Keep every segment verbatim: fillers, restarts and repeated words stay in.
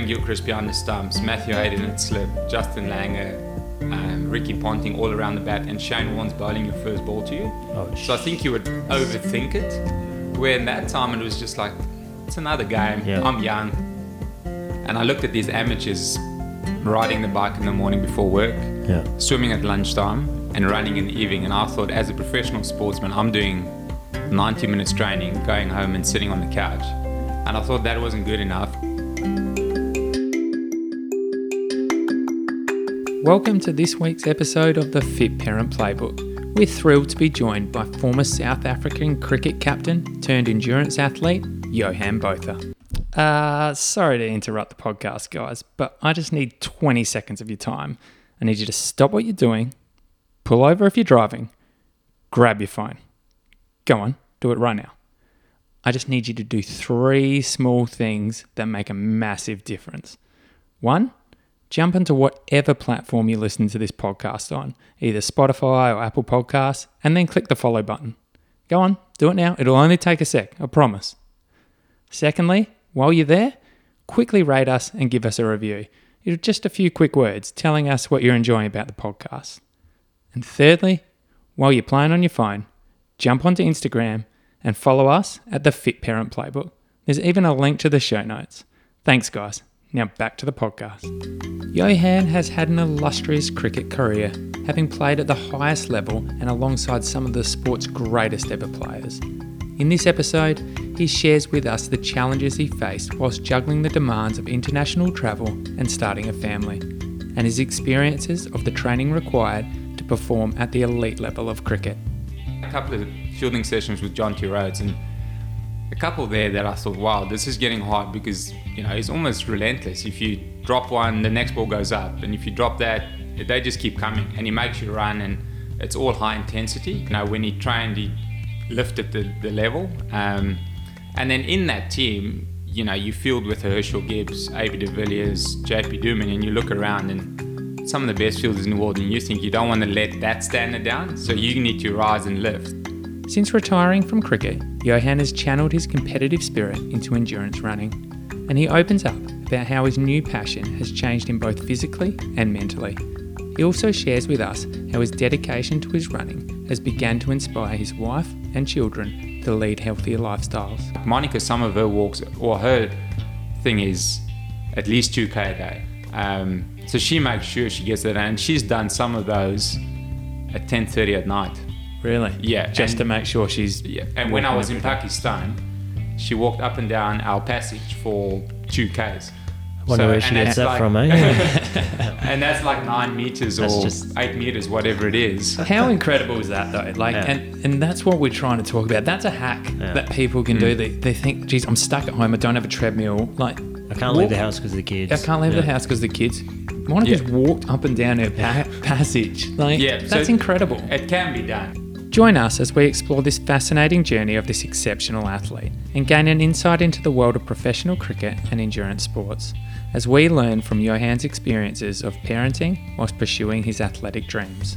Gavin Gilchrist behind the stumps, Matthew Hayden at slip, Justin Langer, um, Ricky Ponting all around the bat, and Shane Warne's bowling your first ball to you. Oh, so I think you would overthink it, where in that time it was just like, it's another game, yeah. I'm young. And I looked at these amateurs riding the bike in the morning before work, yeah. swimming at lunchtime, and running in the evening. And I thought, as a professional sportsman, I'm doing ninety minutes training, going home and sitting on the couch. And I thought that wasn't good enough. Welcome to this week's episode of the Fit Parent Playbook. We're thrilled to be joined by former South African cricket captain turned endurance athlete, Johan Botha. Uh, sorry to interrupt the podcast, guys, but I just need twenty seconds of your time. I need you to stop what you're doing, pull over if you're driving, grab your phone. Go on, do it right now. I just need you to do three small things that make a massive difference. One, jump into whatever platform you listen to this podcast on, either Spotify or Apple Podcasts, and then click the follow button. Go on, do it now. It'll only take a sec, I promise. Secondly, while you're there, quickly rate us and give us a review. It's just a few quick words telling us what you're enjoying about the podcast. And thirdly, while you're playing on your phone, jump onto Instagram and follow us at the Fit Parent Playbook. There's even a link to the show notes. Thanks, guys. Now back to the podcast. Johan has had an illustrious cricket career, having played at the highest level and alongside some of the sport's greatest ever players. In this episode, he shares with us the challenges he faced whilst juggling the demands of international travel and starting a family, and his experiences of the training required to perform at the elite level of cricket. A couple of fielding sessions with Jonty Rhodes, and a couple there that I thought, wow, this is getting hard, because, you know, he's almost relentless. If you drop one, the next ball goes up, and if you drop that, they just keep coming, and he makes you run, and it's all high intensity. You know, when he trained, he lifted the, the level. Um, and then in that team, you know, you field with Herschel Gibbs, A B de Villiers, J P Duminy, and you look around and some of the best fielders in the world, and you think you don't want to let that standard down, so you need to rise and lift. Since retiring from cricket, Johan has channeled his competitive spirit into endurance running, and he opens up about how his new passion has changed him both physically and mentally. He also shares with us how his dedication to his running has begun to inspire his wife and children to lead healthier lifestyles. Monica, some of her walks, or her thing is at least two K a day. Um, so she makes sure she gets that, and she's done some of those at ten thirty at night. Really? Yeah. Just and, to make sure she's... Yeah. And when I was in Pakistan, she walked up and down our passage for two Ks. I wonder so, where she gets that like, from, eh? And that's like nine meters that's or just... eight meters, whatever it is. How incredible is that, though? Like, yeah. and, and that's what we're trying to talk about. That's a hack yeah. that people can mm. do. They, they think, geez, I'm stuck at home. I don't have a treadmill. Like, I can't walk. leave the house because of the kids. I can't leave yeah. the house because of the kids. Monica's yeah. walked up and down her pa- passage. Like, yeah, that's so incredible. It can be done. Join us as we explore this fascinating journey of this exceptional athlete and gain an insight into the world of professional cricket and endurance sports, as we learn from Johan's experiences of parenting whilst pursuing his athletic dreams.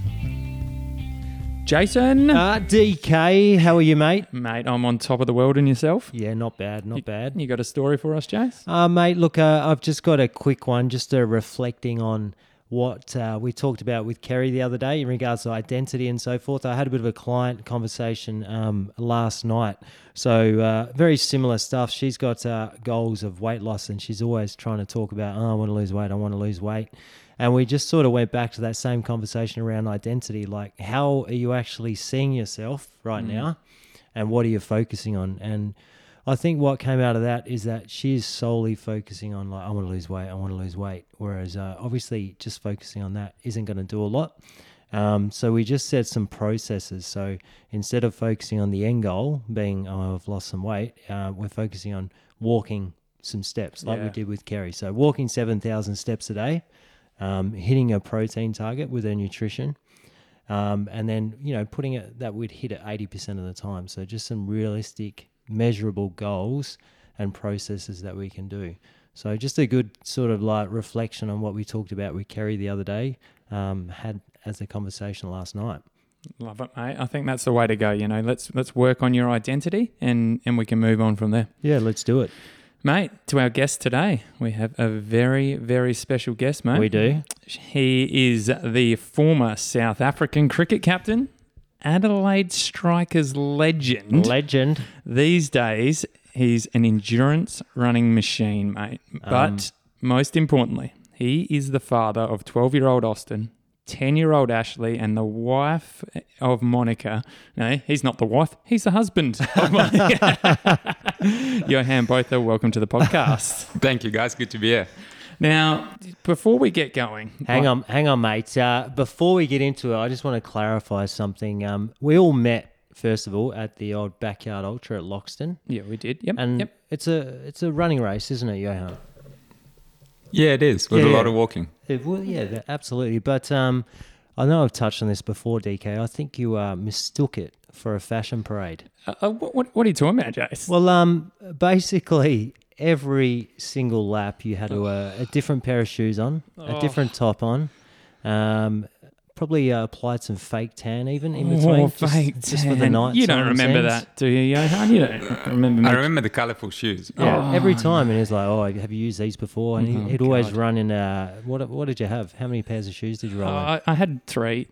Jason! Uh, D K, how are you, mate? Mate, I'm on top of the world, and yourself? Yeah, not bad, not you, bad. You got a story for us, Jace? Uh, mate, look, uh, I've just got a quick one, just uh, reflecting on what uh, we talked about with Kerry the other day in regards to identity and so forth. I had a bit of a client conversation um, last night. So uh, very similar stuff. She's got uh, goals of weight loss, and she's always trying to talk about, oh, I want to lose weight, I want to lose weight. And we just sort of went back to that same conversation around identity, like how are you actually seeing yourself right mm-hmm. now, and what are you focusing on? And I think what came out of that is that she is solely focusing on, like, I want to lose weight, I want to lose weight, whereas uh, obviously just focusing on that isn't going to do a lot. Um, so we just said some processes. So instead of focusing on the end goal being, oh, I've lost some weight, uh, we're focusing on walking some steps like yeah. we did with Kerry. So walking seven thousand steps a day, um, hitting a protein target with her nutrition. Um, and then, you know, putting it that we'd hit it eighty percent of the time. So just some realistic, measurable goals and processes that we can do. So just a good sort of like reflection on what we talked about with Kerry the other day, um, had as a conversation last night. Love it, mate. I think that's the way to go. You know, let's let's work on your identity, and and we can move on from there. Yeah, let's do it. Mate, to our guest today, we have a very, very special guest, mate. We do. He is the former South African cricket captain, Adelaide Strikers legend. Legend. These days, he's an endurance running machine, mate. But um, most importantly, he is the father of twelve-year-old Austin, ten-year-old Ashley, and the wife of Monica. No, he's not the wife. He's the husband of Monica. Johan Botha, welcome to the podcast. Thank you, guys. Good to be here. Now, before we get going... Hang I- on, hang on, mate. Uh, before we get into it, I just want to clarify something. Um, we all met, first of all, at the old Backyard Ultra at Loxton. Yeah, we did. Yep. And yep. it's a it's a running race, isn't it, Johan? Yeah, it is, with yeah, a lot of walking. It, well, yeah, absolutely. But um, I know I've touched on this before, D K. I think you uh, mistook it for a fashion parade. Uh, what, what, what are you talking about, Jace? Well, um, basically, every single lap you had to, uh, a different pair of shoes on, oh. a different top on, um, probably uh, applied some fake tan even in between. Oh, just, fake just tan. For the night. You don't remember sense. That, do you, Johan? You don't remember. I remember the colourful shoes. Yeah, oh, every time. No. And it's like, oh, have you used these before? And oh, he'd God. always run in, uh, what What did you have? How many pairs of shoes did you run uh, I, I had three.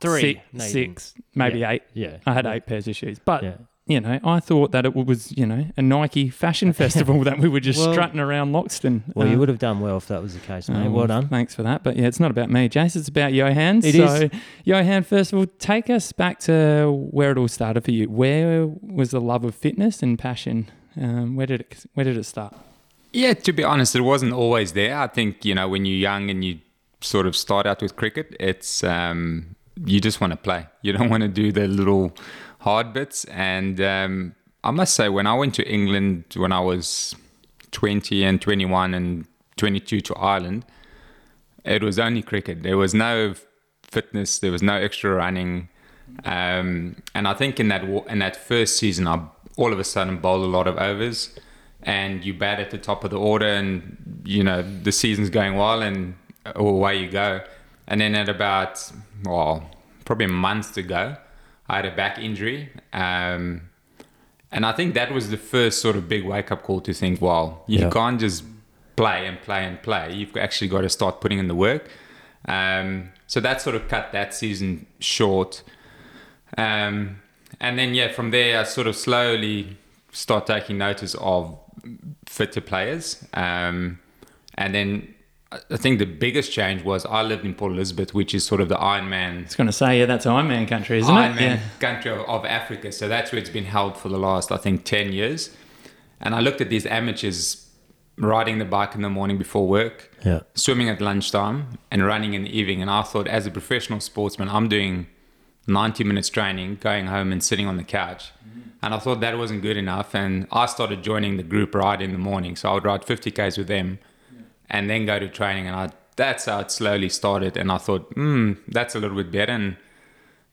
Three? Six, no, six maybe yeah. eight. Yeah. I had yeah. eight pairs of shoes. But... Yeah. You know, I thought that it was, you know, a Nike fashion festival that we were just well, strutting around Loxton. Well, um, you would have done well if that was the case, mate. Um, well done. Thanks for that. But, yeah, it's not about me, Jace. It's about Johan. It so, is. Johan, first of all, take us back to where it all started for you. Where was the love of fitness and passion? Um, where did it, where did it start? Yeah, to be honest, it wasn't always there. I think, you know, when you're young and you sort of start out with cricket, it's um, you just want to play. You don't want to do the little... hard bits. And um, I must say, when I went to England when I was twenty and twenty-one and twenty-two to Ireland, it was only cricket. There was no fitness. There was no extra running. Um, and I think in that in that first season, I all of a sudden bowled a lot of overs, and you bat at the top of the order, and you know the season's going well, and away you go. And then at about well, probably months to go, I had a back injury, um, and I think that was the first sort of big wake-up call to think, well, you yeah. can't just play and play and play. You've actually got to start putting in the work. Um, so that sort of cut that season short. Um, and then, yeah, from there, I sort of slowly start taking notice of fitter players. Um, and then... I think the biggest change was I lived in Port Elizabeth, which is sort of the Ironman. I was going to say, yeah, that's Ironman country, isn't Iron it? Ironman yeah. country of, of Africa. So that's where it's been held for the last, I think, ten years. And I looked at these amateurs riding the bike in the morning before work, yeah. swimming at lunchtime, and running in the evening. And I thought, as a professional sportsman, I'm doing ninety minutes training, going home and sitting on the couch. Mm. And I thought that wasn't good enough. And I started joining the group ride in the morning. So I would ride fifty kays with them. And then go to training, and I, that's how it slowly started. And I thought, hmm, that's a little bit better, and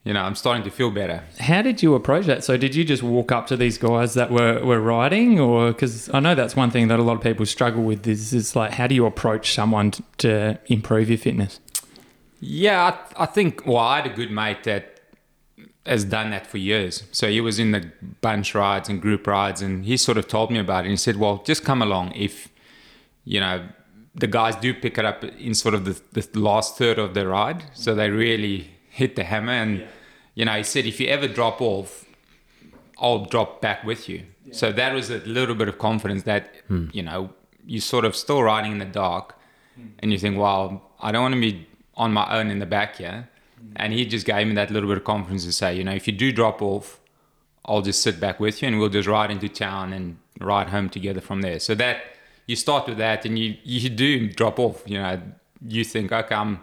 you know, I'm starting to feel better. How did you approach that? So, did you just walk up to these guys that were were riding, or because I know that's one thing that a lot of people struggle with is is like, how do you approach someone t- to improve your fitness? Yeah, I, th- I think. Well, I had a good mate that has done that for years. So he was in the bunch rides and group rides, and he sort of told me about it. And he said, well, just come along if you know. The guys do pick it up in sort of the, the last third of the ride. So they really hit the hammer. And, yeah. you know, he said, if you ever drop off, I'll drop back with you. Yeah. So that was a little bit of confidence that, hmm. you know, you're sort of still riding in the dark. Hmm. And you think, well, I don't want to be on my own in the back here. Hmm. And he just gave me that little bit of confidence to say, you know, if you do drop off, I'll just sit back with you and we'll just ride into town and ride home together from there. So that... You start with that and you, you do drop off, you know, you think, okay, I'm a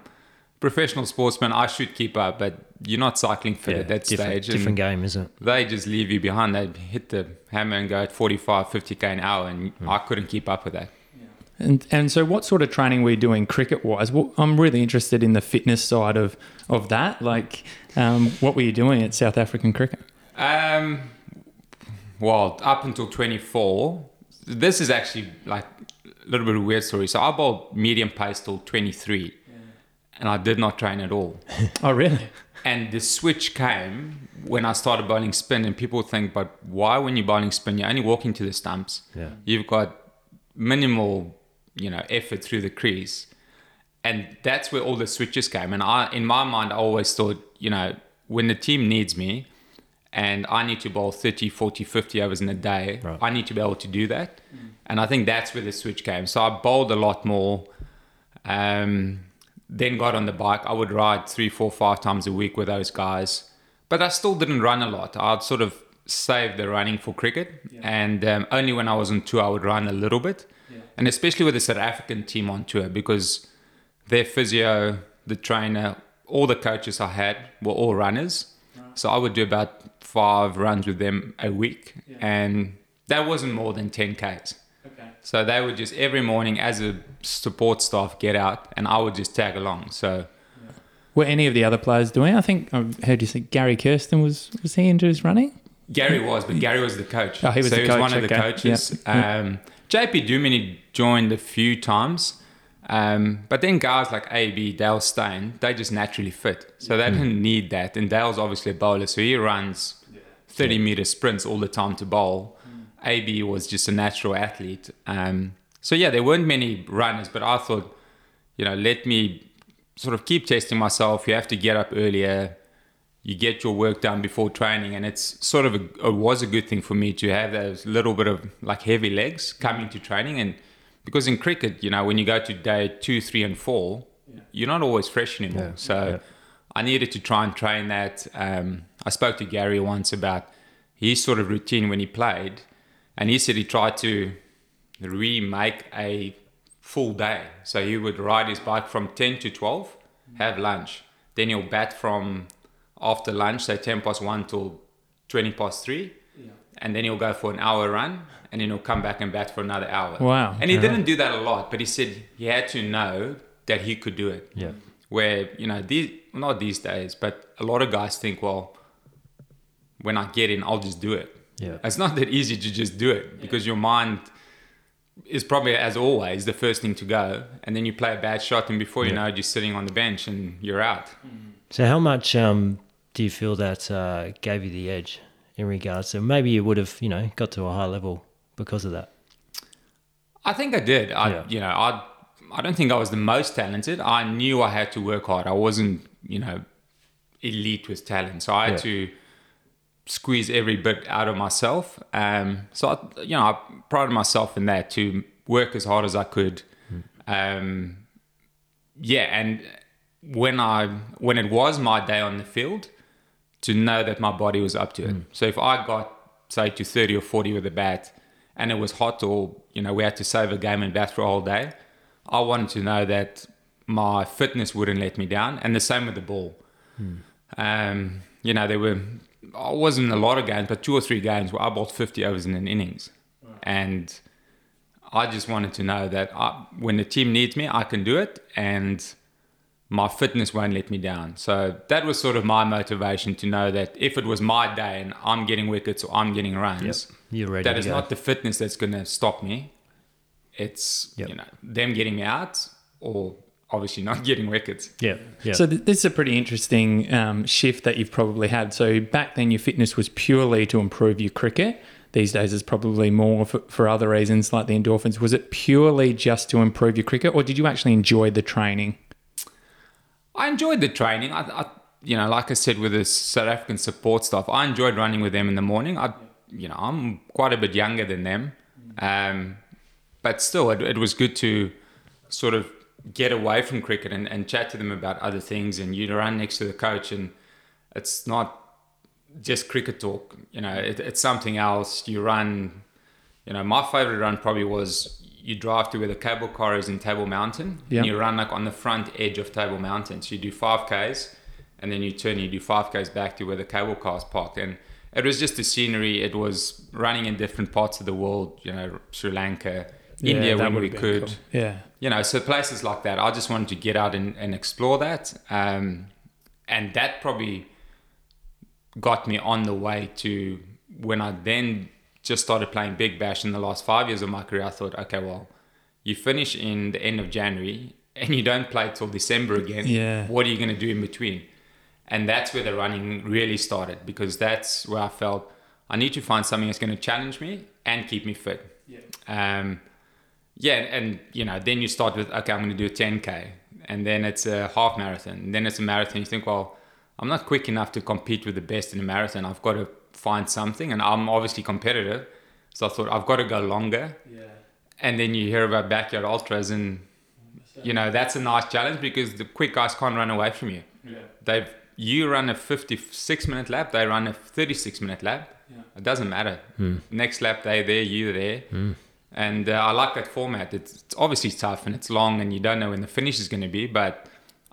professional sportsman, I should keep up, but you're not cycling fit yeah, at that different, stage. Different and game, isn't it? They just leave you behind. They hit the hammer and go at forty-five, fifty K an hour and mm. I couldn't keep up with that. Yeah. And and so what sort of training were you doing cricket-wise? Well, I'm really interested in the fitness side of, of that. Like, um, what were you doing at South African cricket? Um, well, up until twenty-four... This is actually like a little bit of a weird story. So I bowled medium pace till twenty-three yeah. and I did not train at all. Oh, really? And the switch came when I started bowling spin and people think, but why when you're bowling spin, you're only walking to the stumps. Yeah. You've got minimal, you know, effort through the crease. And that's where all the switches came. And I, in my mind, I always thought, you know, when the team needs me and I need to bowl thirty, forty, fifty overs in a day, right, I need to be able to do that. Mm. And I think that's where the switch came. So I bowled a lot more, um, then got on the bike. I would ride three, four, five times a week with those guys. But I still didn't run a lot. I'd sort of saved the running for cricket. Yeah. And um, only when I was on tour, I would run a little bit. Yeah. And especially with the South African team on tour, because their physio, the trainer, all the coaches I had were all runners. Right. So I would do about five runs with them a week. Yeah. And that wasn't more than ten Ks. Okay. So they would just every morning as a support staff get out and I would just tag along. So yeah. Were any of the other players doing it? I think I heard you say Gary Kirsten was, was he into his running? Gary was, but Gary was the coach. Oh, he was so the he coach. He was one of okay. the coaches. Yeah. Um, J P Duminy joined a few times. Um, but then guys like A B, Dale Steyn, they just naturally fit. So they didn't need that. And Dale's obviously a bowler, so he runs thirty-metre sprints all the time to bowl. Mm. A B was just a natural athlete. Um, so, yeah, there weren't many runners, but I thought, you know, let me sort of keep testing myself. You have to get up earlier. You get your work done before training. And it's sort of a, it was a good thing for me to have those little bit of, like, heavy legs coming to training. And because in cricket, you know, when you go to day two, three, and four, yeah, you're not always fresh anymore. Yeah. So yeah. I needed to try and train that. Um, I spoke to Gary once about his sort of routine when he played, and he said he tried to remake a full day. So he would ride his bike from ten to twelve, have lunch. Then he'll bat from after lunch, say ten past one till twenty past three. Yeah. And then he'll go for an hour run, and then he'll come back and bat for another hour. Wow. And he yeah. didn't do that a lot, but he said he had to know that he could do it. Yeah. Where, you know, these, not these days, but a lot of guys think, well, when I get in, I'll just do it. Yeah. It's not that easy to just do it, because yeah. your mind is probably, as always, the first thing to go. And then you play a bad shot, and before you yeah. know it, you're sitting on the bench and you're out. So how much um, do you feel that uh, gave you the edge? In regards to maybe you would have, you know, got to a high level because of that. I think I did. I, yeah. you know, I, I don't think I was the most talented. I knew I had to work hard. I wasn't, you know, elite with talent. So I had yeah. to squeeze every bit out of myself. Um, so, I, you know, I prided myself in that to work as hard as I could. Mm. Um, yeah. And when I, when it was my day on the field, to know that my body was up to it. Mm. So if I got, say, to thirty or forty with a bat and it was hot or, you know, we had to save a game and bat for a whole day, I wanted to know that my fitness wouldn't let me down. And the same with the ball. Mm. Um, you know, there were, I wasn't a lot of games, but two or three games where I bowled fifty overs in an innings. Wow. And I just wanted to know that I, when the team needs me, I can do it. And my fitness won't let me down. So that was sort of my motivation to know that if it was my day and I'm getting wickets or I'm getting runs, yep. You're ready that is go. Not the fitness that's going to stop me. It's, yep. you know, them getting out or obviously not getting wickets. Yeah. Yep. So th- this is a pretty interesting um, shift that you've probably had. So back then your fitness was purely to improve your cricket. These days is probably more for, for other reasons like the endorphins. Was it purely just to improve your cricket or did you actually enjoy the training? I enjoyed the training. I, I, you know, like I said, with the South African support staff, I enjoyed running with them in the morning. I, you know, I'm quite a bit younger than them. Um, but still, it, it was good to sort of get away from cricket and, and chat to them about other things. And you run next to the coach and it's not just cricket talk. You know, it, it's something else. You run, you know, my favorite run probably was you drive to where the cable car is in Table Mountain, yep. and you run like on the front edge of Table Mountain. So you do five Ks and then you turn, you do five Ks back to where the cable car is parked. And it was just the scenery. It was running in different parts of the world, you know, Sri Lanka, yeah, India when we could. Cool. Yeah. You know, so places like that. I just wanted to get out and, and explore that. Um, and that probably got me on the way to when I then just started playing Big Bash in the last five years of my career, I thought, okay, well, you finish in the end of January and you don't play till December again. Yeah. What are you going to do in between? And that's where the running really started because that's where I felt I need to find something that's going to challenge me and keep me fit. Yeah. Um, Yeah, and, you know, then you start with, okay, I'm going to do a ten K, and then it's a half marathon, and then it's a marathon. You think, well, I'm not quick enough to compete with the best in a marathon. I've got to find something, and I'm obviously competitive, so I thought I've got to go longer. Yeah. And then you hear about Backyard Ultras, and, you know, that's a nice challenge because the quick guys can't run away from you. Yeah. They've you run a fifty-six minute lap, they run a thirty-six minute lap. Yeah. It doesn't matter. Mm. Next lap, they're there, you're there. Mm. And uh, I like that format. It's, it's obviously tough and it's long and you don't know when the finish is going to be, but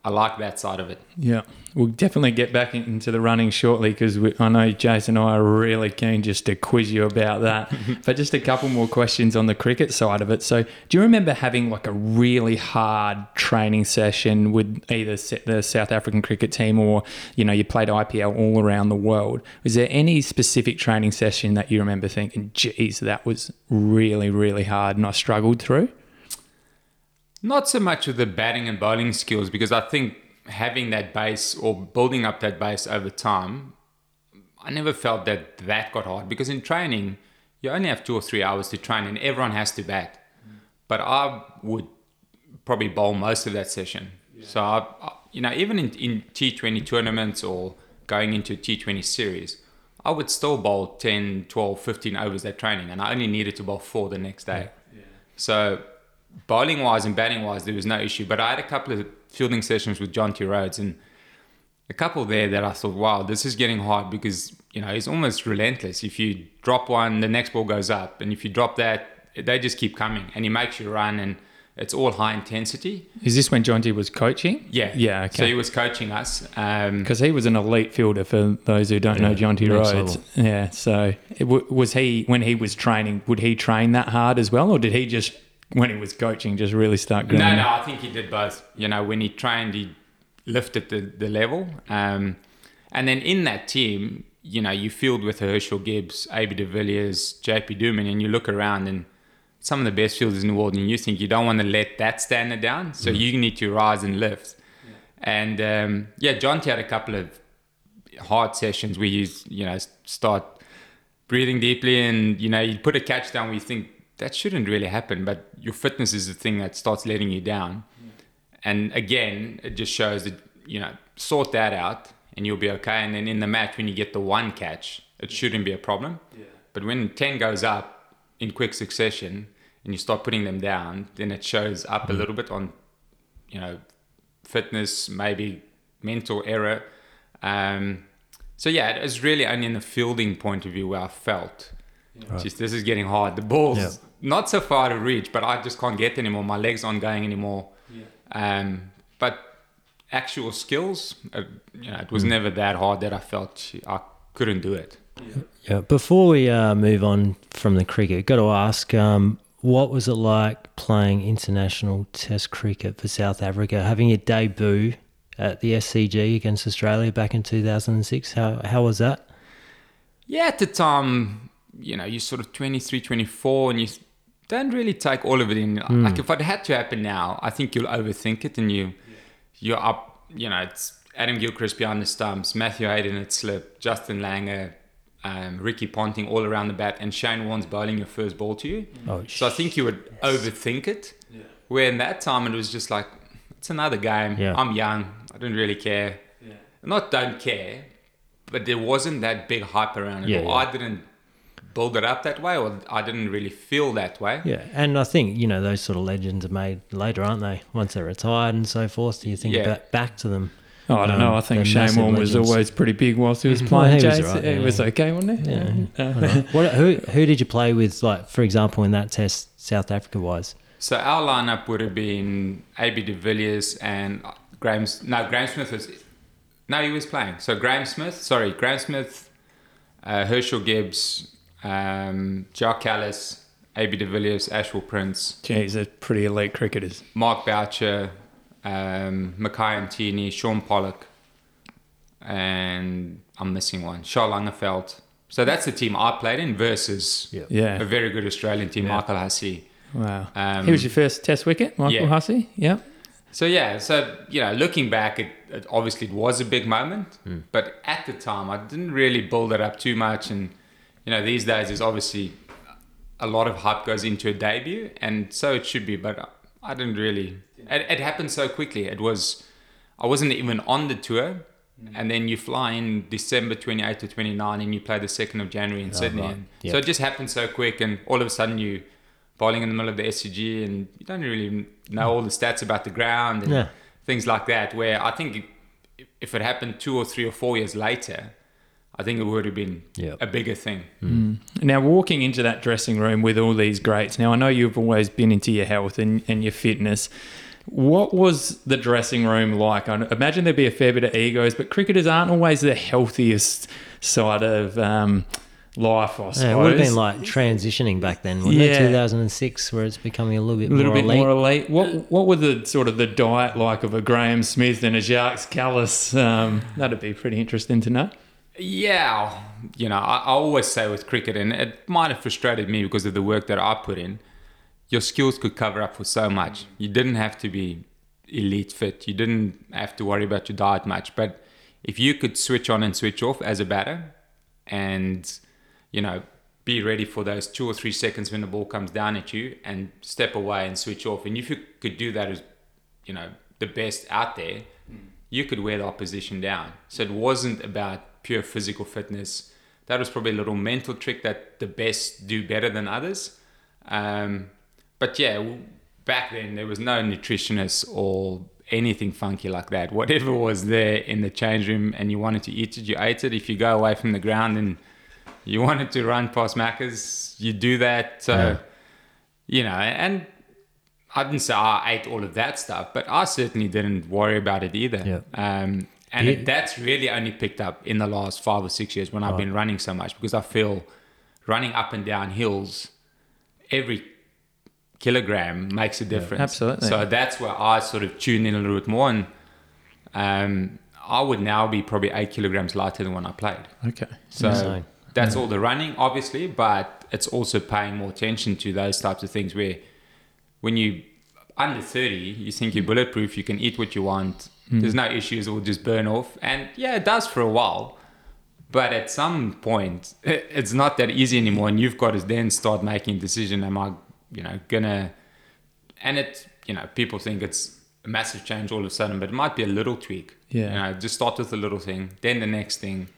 I like that side of it. Yeah. We'll definitely get back into the running shortly because I know Jason and I are really keen just to quiz you about that. But just a couple more questions on the cricket side of it. So do you remember having like a really hard training session with either the South African cricket team or, you know, you played I P L all around the world? Was there any specific training session that you remember thinking, geez, that was really, really hard and I struggled through? Not so much with the batting and bowling skills because I think having that base or building up that base over time, I never felt that that got hard because in training, you only have two or three hours to train and everyone has to bat. Mm. But I would probably bowl most of that session. Yeah. So, I, I, you know, even in, in T twenty tournaments or going into a T twenty series, I would still bowl ten, twelve, fifteen overs that training and I only needed to bowl four the next day. Yeah. Yeah. So bowling-wise and batting-wise, there was no issue. But I had a couple of fielding sessions with Jonty Rhodes and a couple there that I thought, wow, this is getting hard because, you know, he's almost relentless. If you drop one, the next ball goes up. And if you drop that, they just keep coming. And he makes you run and it's all high intensity. Is this when Jonty was coaching? Yeah. Yeah, okay. So he was coaching us. Because um, he was an elite fielder, for those who don't yeah, know Jonty Rhodes. Level. Yeah, so it w- was he, when he was training, would he train that hard as well or did he just... when he was coaching, just really start growing? No, no, I think he did both. You know, when he trained, he lifted the, the level. Um, and then in that team, you know, you field with Herschel Gibbs, A B de Villiers, J P Duminy, and you look around and some of the best fielders in the world, and you think you don't want to let that standard down, so mm. you need to rise and lift. Yeah. And, um, yeah, Jonty had a couple of hard sessions where you, you know, start breathing deeply and, you know, you put a catch down where you think, that shouldn't really happen, but your fitness is the thing that starts letting you down. Yeah. And again, it just shows that, you know, sort that out and you'll be okay. And then in the match, when you get the one catch, it yeah. shouldn't be a problem. Yeah. But when ten goes up in quick succession and you start putting them down, then it shows up a little bit on, you know, fitness, maybe mental error. Um, so yeah, it was really only in the fielding point of view where I felt Yeah. Right. Just, this is getting hard. The ball's yeah. not so far to reach, but I just can't get anymore. My legs aren't going anymore. Yeah. Um, but actual skills, uh, you know, it was mm. never that hard that I felt I couldn't do it. Yeah. yeah. Before we uh, move on from the cricket, got to ask, um, what was it like playing international Test cricket for South Africa, having your debut at the S C G against Australia back in two thousand six? How how was that? Yeah, at the time, you know, you're sort of twenty-three, twenty-four and you don't really take all of it in. Mm. Like if it had to happen now, I think you'll overthink it and you, yeah. you're up, you know, it's Adam Gilchrist behind the stumps, Matthew Hayden at slip, Justin Langer, um, Ricky Ponting all around the bat and Shane Warne's bowling your first ball to you. Oh, so I think you would yes. overthink it. Yeah. Where in that time it was just like, it's another game. Yeah. I'm young. I don't really care. Yeah. Not don't care, but there wasn't that big hype around it. Yeah, yeah. I didn't build it up that way, or I didn't really feel that way. Yeah, and I think, you know, those sort of legends are made later, aren't they? Once they're retired and so forth, do you think yeah. back, back to them? Oh, I don't um, know. I think Shane Warne was always pretty big whilst he was playing. Well, he was right, yeah. It was okay, wasn't it? Yeah. Yeah. Right. What, who, who did you play with, like, for example, in that test, South Africa-wise? So our lineup would have been A B de Villiers and Graeme... No, Graeme Smith was... No, he was playing. So Graeme Smith... Sorry, Graeme Smith, uh, Herschel Gibbs... Um, Jacques Kallis, A B de Villiers, Ashwell Prince. Geez, they're pretty elite cricketers. Mark Boucher, um, Mackay Antini, Sean Pollock, and I'm missing one, Charles Langerveld. So that's the team I played in versus yep. yeah. a very good Australian team, yeah. Michael Hussey. Wow. Um, he was your first test wicket, Michael yeah. Hussey? Yeah. So yeah, so, you know, looking back, it, it obviously it was a big moment, mm. but at the time I didn't really build it up too much and... You know, these days is obviously a lot of hype goes into a debut, and so it should be, but I didn't really. It, it happened so quickly. It was, I wasn't even on the tour, and then you fly in December twenty-eighth to twenty-ninth and you play the second of January in oh, Sydney. Right. Yep. So it just happened so quick, and all of a sudden you bowling in the middle of the S C G, and you don't really know all the stats about the ground and yeah. things like that, where I think if it happened two or three or four years later, I think it would have been yep. a bigger thing. Mm. Now, walking into that dressing room with all these greats, now I know you've always been into your health and, and your fitness. What was the dressing room like? I imagine there'd be a fair bit of egos, but cricketers aren't always the healthiest side of um, life, I suppose. Yeah, it would have been like transitioning back then, wouldn't yeah. it? two thousand six, where it's becoming a little bit, a little more, bit elite. more elite. What What were the sort of the diet like of a Graeme Smith and a Jacques Kallis? Um, that'd be pretty interesting to know. Yeah, you know, I, I always say with cricket, and it might have frustrated me because of the work that I put in, your skills could cover up for so much. You didn't have to be elite fit. You didn't have to worry about your diet much. But if you could switch on and switch off as a batter and, you know, be ready for those two or three seconds when the ball comes down at you and step away and switch off. And if you could do that as, you know, the best out there, you could wear the opposition down. So it wasn't about pure physical fitness. That was probably a little mental trick that the best do better than others. Um, but yeah, back then there was no nutritionist or anything funky like that. Whatever was there in the change room and you wanted to eat it, you ate it. If you go away from the ground and you wanted to run past Macca's, you do that. So, yeah. you know, and I didn't say I ate all of that stuff, but I certainly didn't worry about it either. Yeah. Um, And it, that's really only picked up in the last five or six years when I've right. been running so much, because I feel running up and down hills, every kilogram makes a difference. Yeah, absolutely. So that's where I sort of tune in a little bit more. And um, I would now be probably eight kilograms lighter than when I played. Okay. So Insane. that's yeah. all the running, obviously, but it's also paying more attention to those types of things where when you under thirty, you think you're bulletproof, you can eat what you want. There's no issues, it will just burn off. And yeah, it does for a while. But at some point, it's not that easy anymore. And you've got to then start making a decision. Am I, you know, going to... And it, you know, people think it's a massive change all of a sudden, but it might be a little tweak. Yeah. You know, just start with a little thing, then the next thing.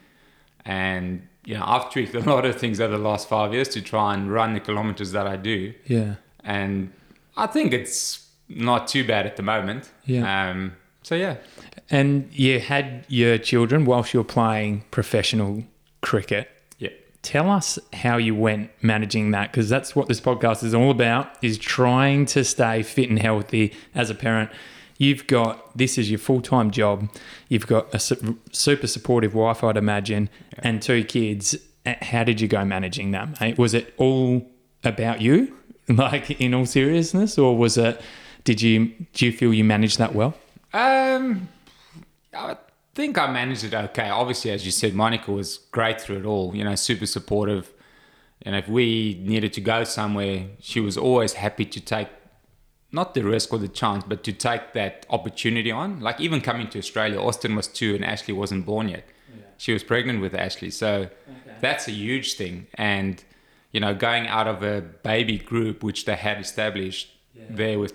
And, you know, I've tweaked a lot of things over the last five years to try and run the kilometers that I do. Yeah. And I think it's not too bad at the moment. Yeah. Um, So, yeah. And you had your children whilst you were playing professional cricket. Yeah. Tell us how you went managing that, because that's what this podcast is all about, is trying to stay fit and healthy as a parent. You've got, this is your full-time job. You've got a su- super supportive wife, I'd imagine, yeah. and two kids. How did you go managing that, mate? Was it all about you, like in all seriousness, or was it, did you, do you feel you managed that well? Um, I think I managed it okay. Obviously, as you said, Monica was great through it all, you know, super supportive. And if we needed to go somewhere, she was always happy to take, not the risk or the chance, but to take that opportunity on. Like even coming to Australia, Austin was two and Ashley wasn't born yet. Yeah. She was pregnant with Ashley. So okay. that's a huge thing. And, you know, going out of a baby group, which they had established yeah. there with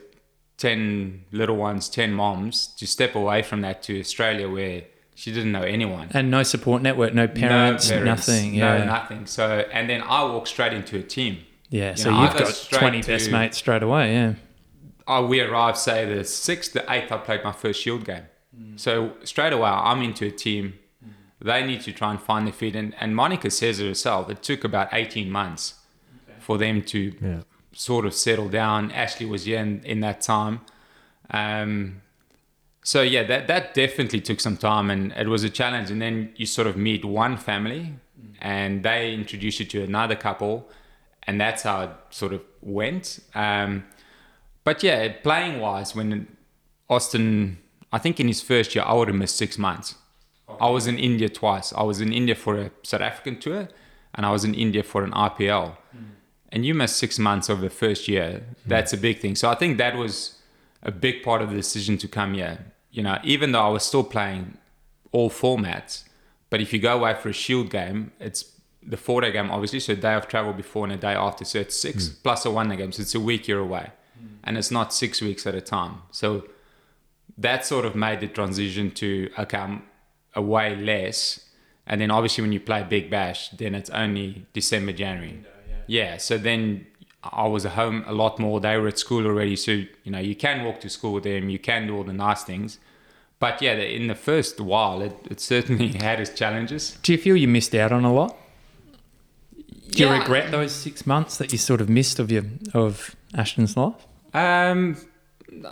ten little ones, ten moms, to step away from that to Australia where she didn't know anyone. And no support network, no parents, no parents nothing. Yeah. No, nothing. So, and then I walked straight into a team. Yeah, you so know, you've got twenty to, best mates straight away, yeah. Oh, we arrived, say, the sixth, the eighth, I played my first Shield game. Mm. So straight away, I'm into a team. Mm. They need to try and find their feet. And, and Monica says it herself, it took about eighteen months okay. for them to... Yeah. sort of settled down. Ashley was yeah in, in that time. Um, so yeah, that, that definitely took some time and it was a challenge. And then you sort of meet one family and they introduce you to another couple, and that's how it sort of went. Um, but yeah, playing wise, when Austin, I think in his first year, I would have missed six months. I was in India twice. I was in India for a South African tour and I was in India for an I P L. Mm. And you miss six months of the first year. That's a big thing. So I think that was a big part of the decision to come here. You know, even though I was still playing all formats, but if you go away for a Shield game, it's the four day game, obviously, so a day of travel before and a day after, so it's six mm. plus a one day game, so it's a week you're away, mm. and it's not six weeks at a time. So that sort of made the transition to, okay, I'm away less, and then obviously when you play Big Bash, then it's only December, January. No, yeah. yeah, so then I was at home a lot more. They were at school already, so you know you can walk to school with them, you can do all the nice things. But yeah, in the first while, it, it certainly had its challenges. Do you feel you missed out on a lot? Do yeah. you regret those six months that you sort of missed of your of Ashton's life? Um,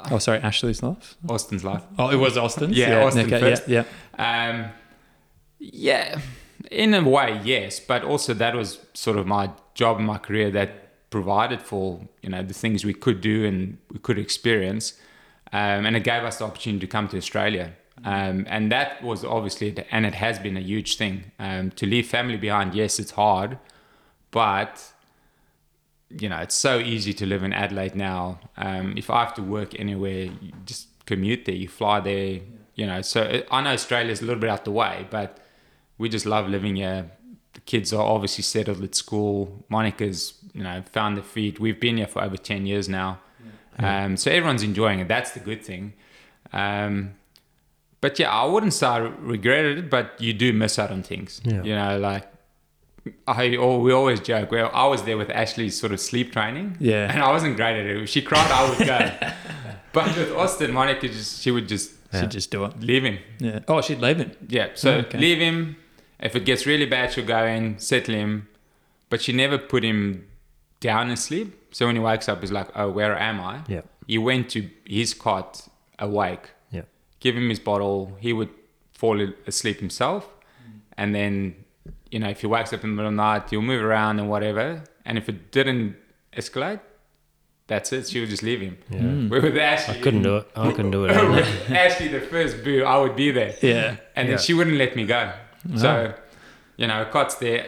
oh, sorry, Ashley's life? Austin's life. Oh, it was Austin's? yeah, yeah, Austin okay, first. Yeah, yeah. Um, yeah, in a way, yes. But also that was sort of my job and my career that provided for, you know, the things we could do and we could experience. Um, and it gave us the opportunity to come to Australia. Um, and that was obviously, and it has been a huge thing. Um, to leave family behind, yes, it's hard. But, you know, it's so easy to live in Adelaide now. Um, if I have to work anywhere, you just commute there, you fly there, you know. So it, I know Australia's a little bit out the way, but we just love living here. The kids are obviously settled at school. Monica's, you know, found their feet. We've been here for over ten years now. Um, so everyone's enjoying it. That's the good thing. Um, but yeah, I wouldn't say I regretted it, but you do miss out on things. Yeah. You know, like I, oh, we always joke. Well, I was there with Ashley's sort of sleep training. Yeah. And I wasn't great at it. If she cried, I would go. But with Austin, Monica, just, she would just... Yeah. She'd just do it. Leave him. Yeah. Oh, she'd leave him. Yeah. So oh, okay. Leave him. If it gets really bad, she'll go in, settle him. But she never put him down and sleep. So when he wakes up, he's like, oh, where am I? Yeah. He went to his cot awake. Yeah. Give him his bottle. He would fall asleep himself. And then, you know, if he wakes up in the middle of the night, he'll move around and whatever. And if it didn't escalate, that's it. She would just leave him. Yeah. Mm. With Ashley. I couldn't do it. I couldn't do it. With Ashley, the first boo, I would be there. Yeah. And yeah. then she wouldn't let me go. No. So, you know, cot's there.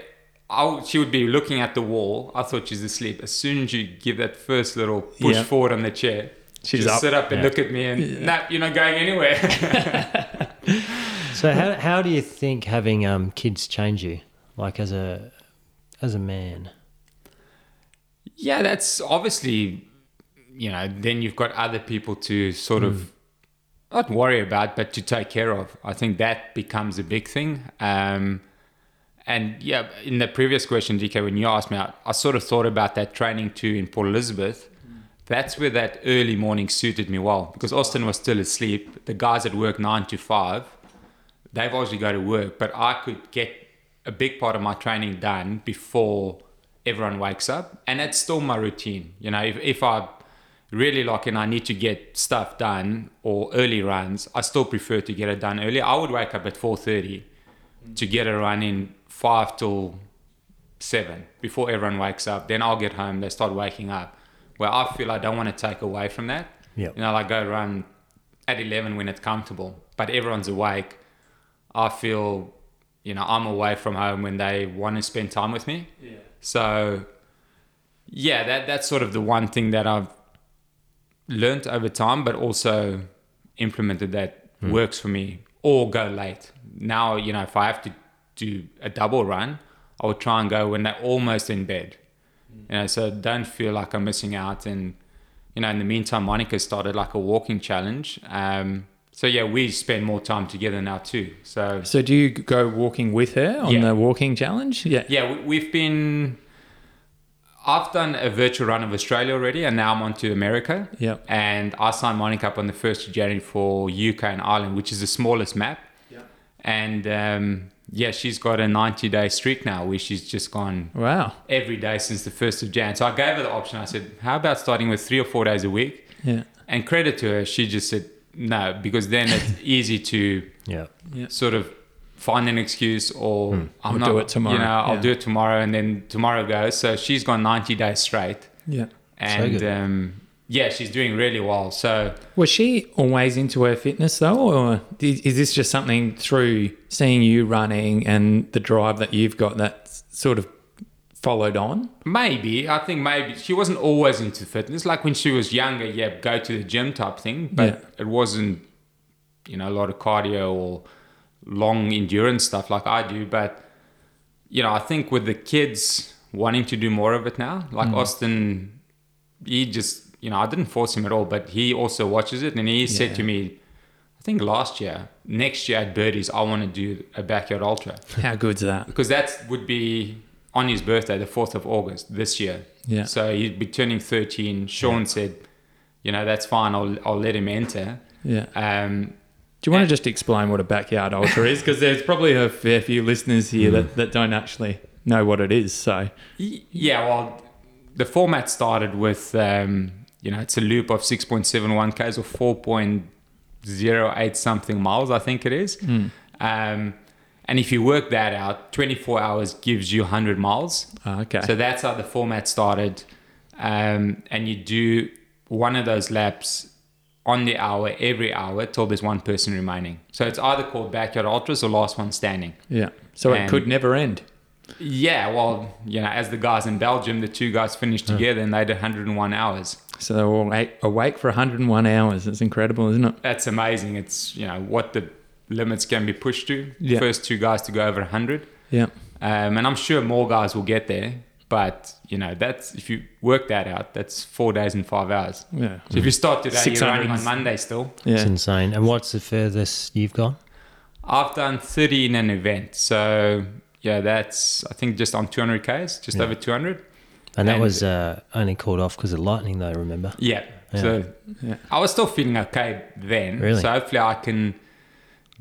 I, she would be looking at the wall. I thought she's asleep. As soon as you give that first little push yeah. forward on the chair, she's just up, sit up and yeah. look at me and, yeah. nah, you're not going anywhere. So how how do you think having um, kids change you, like as a as a man? Yeah, that's obviously, you know, then you've got other people to sort mm. of, not worry about, but to take care of. I think that becomes a big thing. Um And yeah, in the previous question, D K, when you asked me, I, I sort of thought about that training too in Port Elizabeth. Mm. That's where that early morning suited me well, because Austin was still asleep. The guys at work nine to five, they've obviously got to work, but I could get a big part of my training done before everyone wakes up. And that's still my routine. You know, if, if I really like and I need to get stuff done or early runs, I still prefer to get it done early. I would wake up at four thirty mm. to get a run in five till seven before everyone wakes up. Then I'll get home, they start waking up. Well, I feel I don't want to take away from that. Yeah. You know, like go run at eleven when it's comfortable, but everyone's awake. I feel, you know, I'm away from home when they want to spend time with me. Yeah. So yeah, that that's sort of the one thing that I've learned over time, but also implemented that mm. works for me. Or go late. Now, you know, if I have to do a double run, I would try and go when they're almost in bed, you know, so don't feel like I'm missing out. And you know, in the meantime, Monica started like a walking challenge, um so yeah, we spend more time together now too. So so do you go walking with her on yeah. the walking challenge? Yeah yeah we, we've been I've done a virtual run of Australia already, and now I'm on to America. Yeah. And I signed Monica up on the first of January for U K and Ireland, which is the smallest map. Yeah. And um yeah, she's got a ninety-day streak now where she's just gone wow every day since the first of January. So I gave her the option. I said, how about starting with three or four days a week? Yeah. And credit to her, she just said no, because then it's easy to yeah. yeah sort of find an excuse or mm. I'll we'll do it tomorrow. You know, I'll yeah. do it tomorrow, and then tomorrow goes. So she's gone ninety days straight. Yeah. And so good. um yeah, she's doing really well. So was she always into her fitness though, or is this just something through seeing you running and the drive that you've got that sort of followed on? Maybe. I think maybe she wasn't always into fitness. Like when she was younger, yeah, go to the gym type thing, but yeah. it wasn't, you know, a lot of cardio or long endurance stuff like I do. But you know, I think with the kids wanting to do more of it now, like mm. Austin, he just, you know, I didn't force him at all, but he also watches it. And he yeah. said to me, I think last year, next year at Birdies, I want to do a Backyard Ultra. How good's that? Because that would be on his birthday, the fourth of August this year. Yeah. So he'd be turning thirteen. Sean yeah. said, you know, that's fine. I'll I'll let him enter. Yeah. Um, do you want and- to just explain what a Backyard Ultra is? Because there's probably a fair few listeners here mm. that, that don't actually know what it is. So yeah, well, the format started with, um, you know, it's a loop of six point seven one kays or four point oh eight something miles, I think it is. Mm. Um, and if you work that out, twenty-four hours gives you one hundred miles. Oh, okay. So that's how the format started. Um, and you do one of those laps on the hour, every hour, till there's one person remaining. So it's either called Backyard Ultras or Last One Standing. Yeah. So and it could never end. Yeah. Well, you know, as the guys in Belgium, the two guys finished together and they did one hundred one hours. So they were all awake for one hundred one hours. It's incredible, isn't it? That's amazing. It's, you know, what the limits can be pushed to. Yeah. First two guys to go over one hundred. Yeah. Um, and I'm sure more guys will get there. But, you know, that's, if you work that out, that's four days and five hours. Yeah. So if you start today, you're running on Monday still. Yeah. It's insane. And what's the furthest you've gone? I've done thirty in an event. So, yeah, that's, I think, just on two hundred kays, just yeah. over two hundred. And that and, was uh, only called off because of lightning, though, remember? Yeah. yeah. So yeah. I was still feeling okay then. Really? So hopefully I can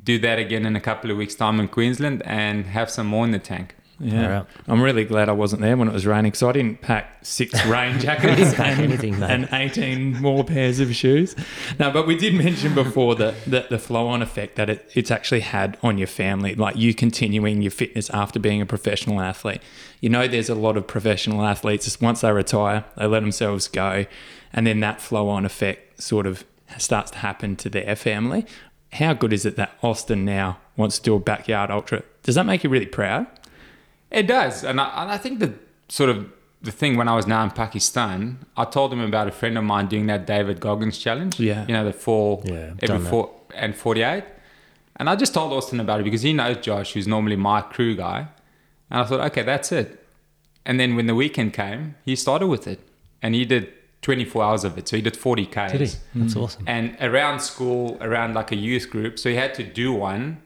do that again in a couple of weeks' time in Queensland and have some more in the tank. Yeah, right. I'm really glad I wasn't there when it was raining, so I didn't pack six rain jackets and, anything, and eighteen more pairs of shoes. No, but we did mention before that, that the flow-on effect that it, it's actually had on your family, like you continuing your fitness after being a professional athlete. You know, there's a lot of professional athletes, just once they retire, they let themselves go, and then that flow-on effect sort of starts to happen to their family. How good is it that Austin now wants to do a Backyard Ultra? Does that make you really proud? It does. And I, and I think the sort of the thing when I was now in Pakistan, I told them about a friend of mine doing that David Goggins challenge. Yeah. You know, the four, yeah, every four and forty-eight. And I just told Austin about it because he knows Josh, who's normally my crew guy. And I thought, okay, that's it. And then when the weekend came, he started with it and he did twenty-four hours of it. So he did forty kays. Did he? That's mm. awesome. And around school, around like a youth group. So he had to do one.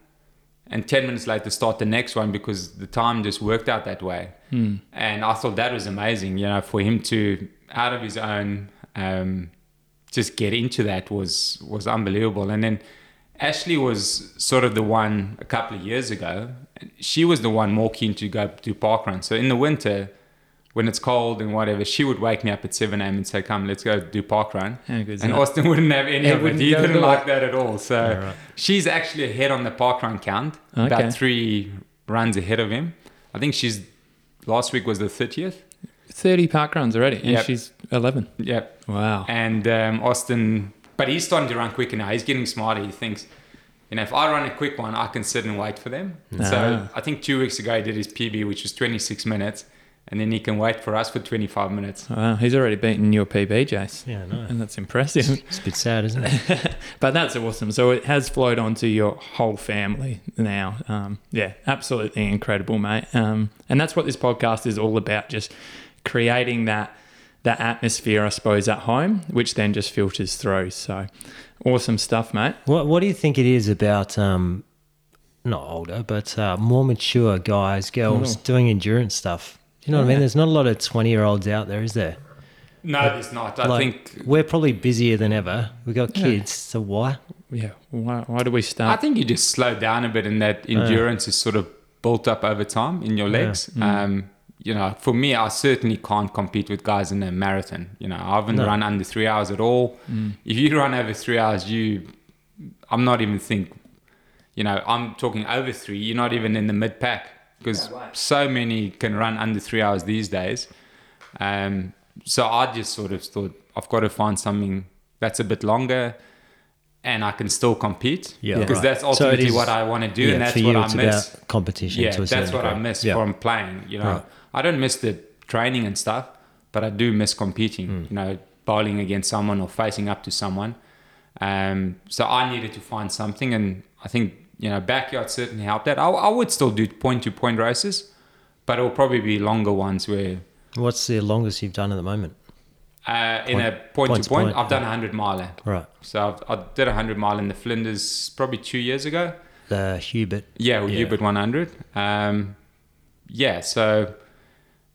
And ten minutes later, start the next one because the time just worked out that way. Mm. And I thought that was amazing, you know, for him to, out of his own, um, just get into that was was unbelievable. And then Ashley was sort of the one a couple of years ago. She was the one more keen to go do parkrun. So in the winter, when it's cold and whatever, she would wake me up at seven a.m. and say, come, let's go do parkrun. And Austin wouldn't have any of it. He didn't like that at all. So yeah, right. She's actually ahead on the parkrun count, okay. About three runs ahead of him. I think she's, last week was the thirtieth. thirty parkruns already, and yep. She's eleven. Yep. Wow. And um, Austin, but he's starting to run quicker now. He's getting smarter. He thinks, you know, if I run a quick one, I can sit and wait for them. No. So I think two weeks ago he did his P B, which was twenty-six minutes. And then he can wait for us for twenty-five minutes. Wow, he's already beaten your P B, Jace. Yeah, I know. And that's impressive. It's, it's a bit sad, isn't it? But that's awesome. So it has flowed onto your whole family now. Um, yeah, absolutely incredible, mate. Um, and that's what this podcast is all about, just creating that that atmosphere, I suppose, at home, which then just filters through. So awesome stuff, mate. What, what do you think it is about... Um, not older, but uh, more mature guys, girls, oh. doing endurance stuff? You know what yeah. I mean? There's not a lot of twenty-year-olds out there, is there? No, but, there's not. I like, think... We're probably busier than ever. We've got kids, yeah. so why? Yeah, why, why do we start? I think you just slow down a bit and that endurance oh. is sort of built up over time in your legs. Yeah. Mm. Um, you know, for me, I certainly can't compete with guys in a marathon. You know, I haven't no. run under three hours at all. Mm. If you run over three hours, you... I'm not even think... You know, I'm talking over three. You're not even in the mid-pack. Because so many can run under three hours these days. Um, so I just sort of thought, I've got to find something that's a bit longer and I can still compete. Yeah, because right. that's ultimately so is, what I want to do, yeah, and that's what I miss. Competition. Yeah, to that's what point. I miss yeah. from playing. You know, right. I don't miss the training and stuff, but I do miss competing. Mm. You know, bowling against someone or facing up to someone. Um, so I needed to find something, and I think. You know, backyard certainly helped that. I, I would still do point-to-point races, but it'll probably be longer ones where... What's the longest you've done at the moment? Uh, in point, a point to point, point, I've done a hundred miler. Right. So I've, I did a hundred mile in the Flinders probably two years ago. The Hubert. Yeah, well, yeah. Hubert one hundred. Um, yeah, so,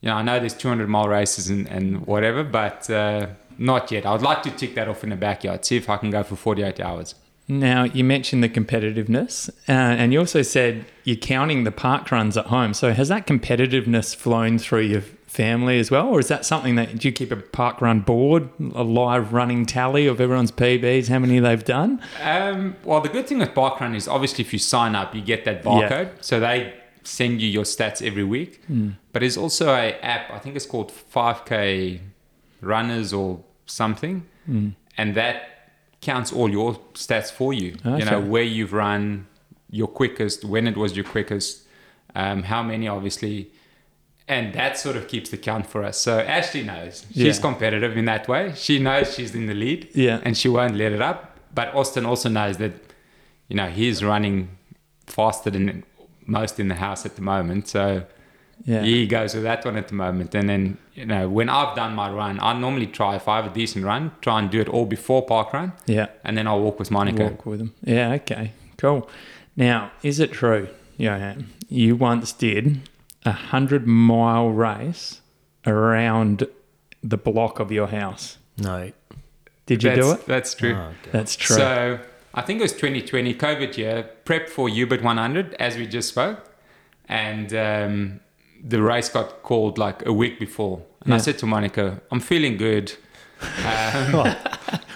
you know, I know there's two hundred mile races and, and whatever, but uh, not yet. I'd like to tick that off in the backyard, see if I can go for forty-eight hours. Now, you mentioned the competitiveness, uh, and you also said you're counting the park runs at home. So has that competitiveness flown through your family as well, or is that something that, do you keep a park run board, a live running tally of everyone's P Bs, how many they've done? Um, well, the good thing with park run is obviously if you sign up, you get that barcode, yeah. So they send you your stats every week. Mm. But there's also a app, I think it's called five K Runners or something, mm. and that counts all your stats for you. Okay. You know, where you've run, your quickest, when it was your quickest, um, how many, obviously. And that sort of keeps the count for us. So Ashley knows. She's yeah. competitive in that way. She knows she's in the lead yeah. and she won't let it up. But Austin also knows that, you know, he's running faster than most in the house at the moment. So yeah. he goes with that one at the moment. And then, you know, when I've done my run, I normally try, if I have a decent run, try and do it all before park run. Yeah. And then I'll walk with Monica. Walk with him. Yeah, okay, cool. Now, is it true, Johan, you once did... a hundred mile race around the block of your house? No. Did you that's, do it? That's true. Oh, that's true. So I think it was twenty twenty, COVID year, prep for Hubert one hundred, as we just spoke. And um, the race got called like a week before. And yeah. I said to Monica, I'm feeling good. Um, well,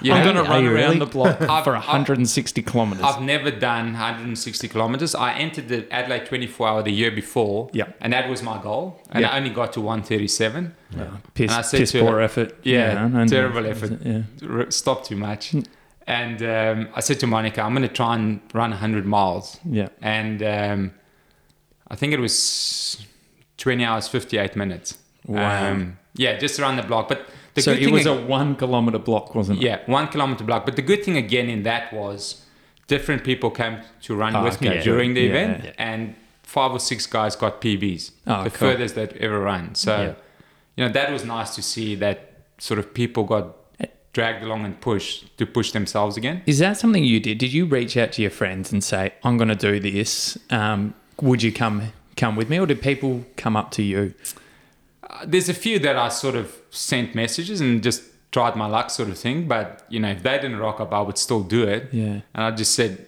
you know, I'm going to run around really? the block I've, for one hundred sixty kilometres. I've never done one hundred sixty kilometres. I entered the Adelaide twenty-four hour the year before, yep. and that was my goal. And yep. I only got to one thirty-seven. Yeah. Piss, piss poor her, effort. Yeah, yeah terrible effort. Yeah. Stop too much. And um, I said to Monica, I'm going to try and run one hundred miles. Yeah. And um, I think it was twenty hours, fifty-eight minutes. Wow. Um, yeah, just around the block. But... The so it was ag- a one kilometre block, wasn't it? Yeah, one kilometre block. But the good thing again in that was different people came to run oh, with okay. me during the yeah. event yeah. and five or six guys got P Bs, oh, the cool. furthest they'd ever run. So, yeah. you know, that was nice to see that sort of people got dragged along and pushed to push themselves again. Is that something you did? Did you reach out to your friends and say, I'm going to do this, um, would you come come with me? Or did people come up to you? Uh, there's a few that I sort of sent messages and just tried my luck sort of thing. But, you know, if they didn't rock up, I would still do it. Yeah. And I just said,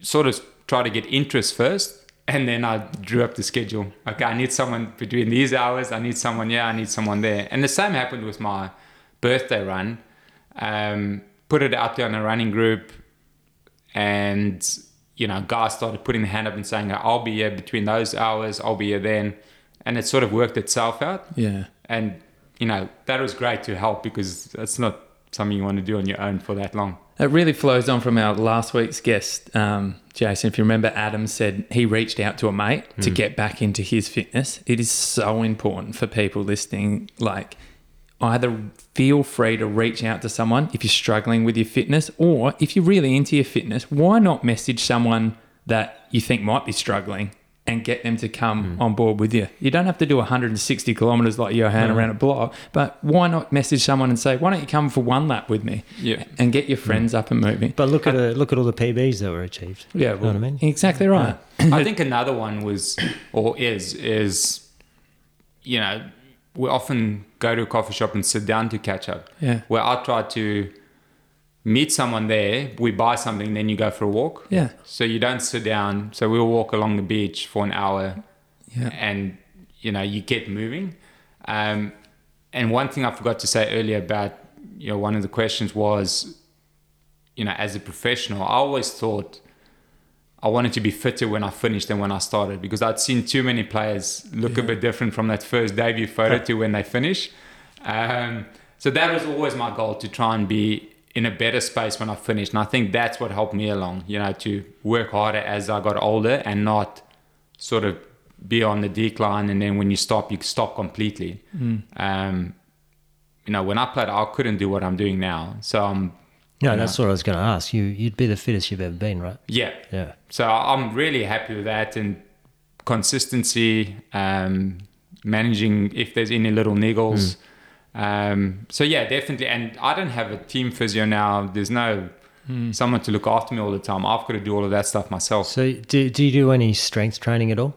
sort of try to get interest first. And then I drew up the schedule. Okay, I need someone between these hours. I need someone here. I need someone there. And the same happened with my birthday run. Um, put it out there on a running group. And, you know, guys started putting their hand up and saying, I'll be here between those hours. I'll be here then. And it sort of worked itself out. Yeah. And, you know, that was great to help because that's not something you want to do on your own for that long. It really flows on from our last week's guest, um, Jason. If you remember, Adam said he reached out to a mate mm. to get back into his fitness. It is so important for people listening. Like, either feel free to reach out to someone if you're struggling with your fitness, or if you're really into your fitness, why not message someone that you think might be struggling and get them to come mm. on board with you. You don't have to do one hundred sixty kilometres like Johan mm. around a block, but why not message someone and say, why don't you come for one lap with me? Yeah. And get your friends mm. up and moving. But look at uh, look at all the P Bs that were achieved. Yeah, well, you know what I mean? Exactly right. Yeah. I think another one was, or is, is, you know, we often go to a coffee shop and sit down to catch up. Yeah. Where I try to meet someone there, we buy something, then you go for a walk. Yeah. So you don't sit down. So we'll walk along the beach for an hour yeah. and, you know, you get moving. Um, and one thing I forgot to say earlier about, you know, one of the questions was, you know, as a professional, I always thought I wanted to be fitter when I finished than when I started, because I'd seen too many players look yeah. a bit different from that first debut photo to when they finish. Um, so that was always my goal, to try and be in a better space when I finished. And I think that's what helped me along, you know, to work harder as I got older and not sort of be on the decline. And then when you stop, you stop completely. Mm. Um, you know, when I played, I couldn't do what I'm doing now. So I'm... No, you know, that's what I was going to ask. You, you'd be the fittest you've ever been, right? Yeah. Yeah. So I'm really happy with that, and consistency, um, managing if there's any little niggles. Mm. Um, so yeah, definitely. And I don't have a team physio now. There's no mm. someone to look after me all the time. I've got to do all of that stuff myself. So do, do you do any strength training at all?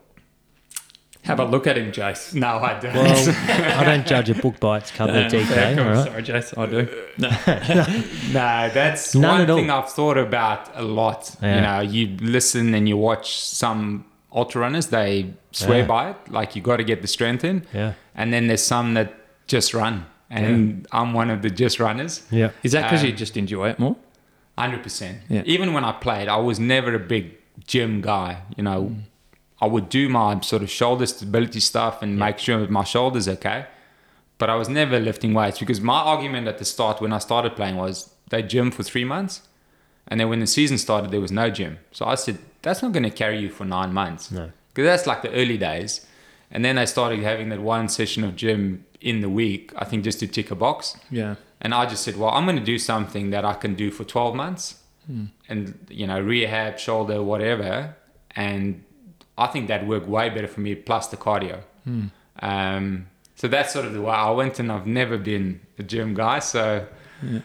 Have a look at him, Jace. No, I don't. Well, I don't judge a book by its cover, no, D K. No, right? Sorry, Jace, I do. No, no that's None one thing all. I've thought about a lot. Yeah. You know, you listen and you watch some ultra runners, they swear yeah. by it. Like, you got to get the strength in. Yeah. And then there's some that just run. And yeah. I'm one of the just runners. Yeah. Is that because um, you just enjoy it more? one hundred percent. Yeah. Even when I played, I was never a big gym guy, you know. Mm. I would do my sort of shoulder stability stuff and yeah. make sure that my shoulder's okay. But I was never lifting weights, because my argument at the start when I started playing was they gym for three months. And then when the season started, there was no gym. So I said, that's not going to carry you for nine months. No. Because that's like the early days. And then I started having that one session of gym in the week, I think just to tick a box. Yeah. And I just said, well, I'm going to do something that I can do for twelve months mm. and, you know, rehab, shoulder, whatever. And I think that worked way better for me, plus the cardio. Mm. Um, so that's sort of the way I went, and I've never been a gym guy. So, yeah.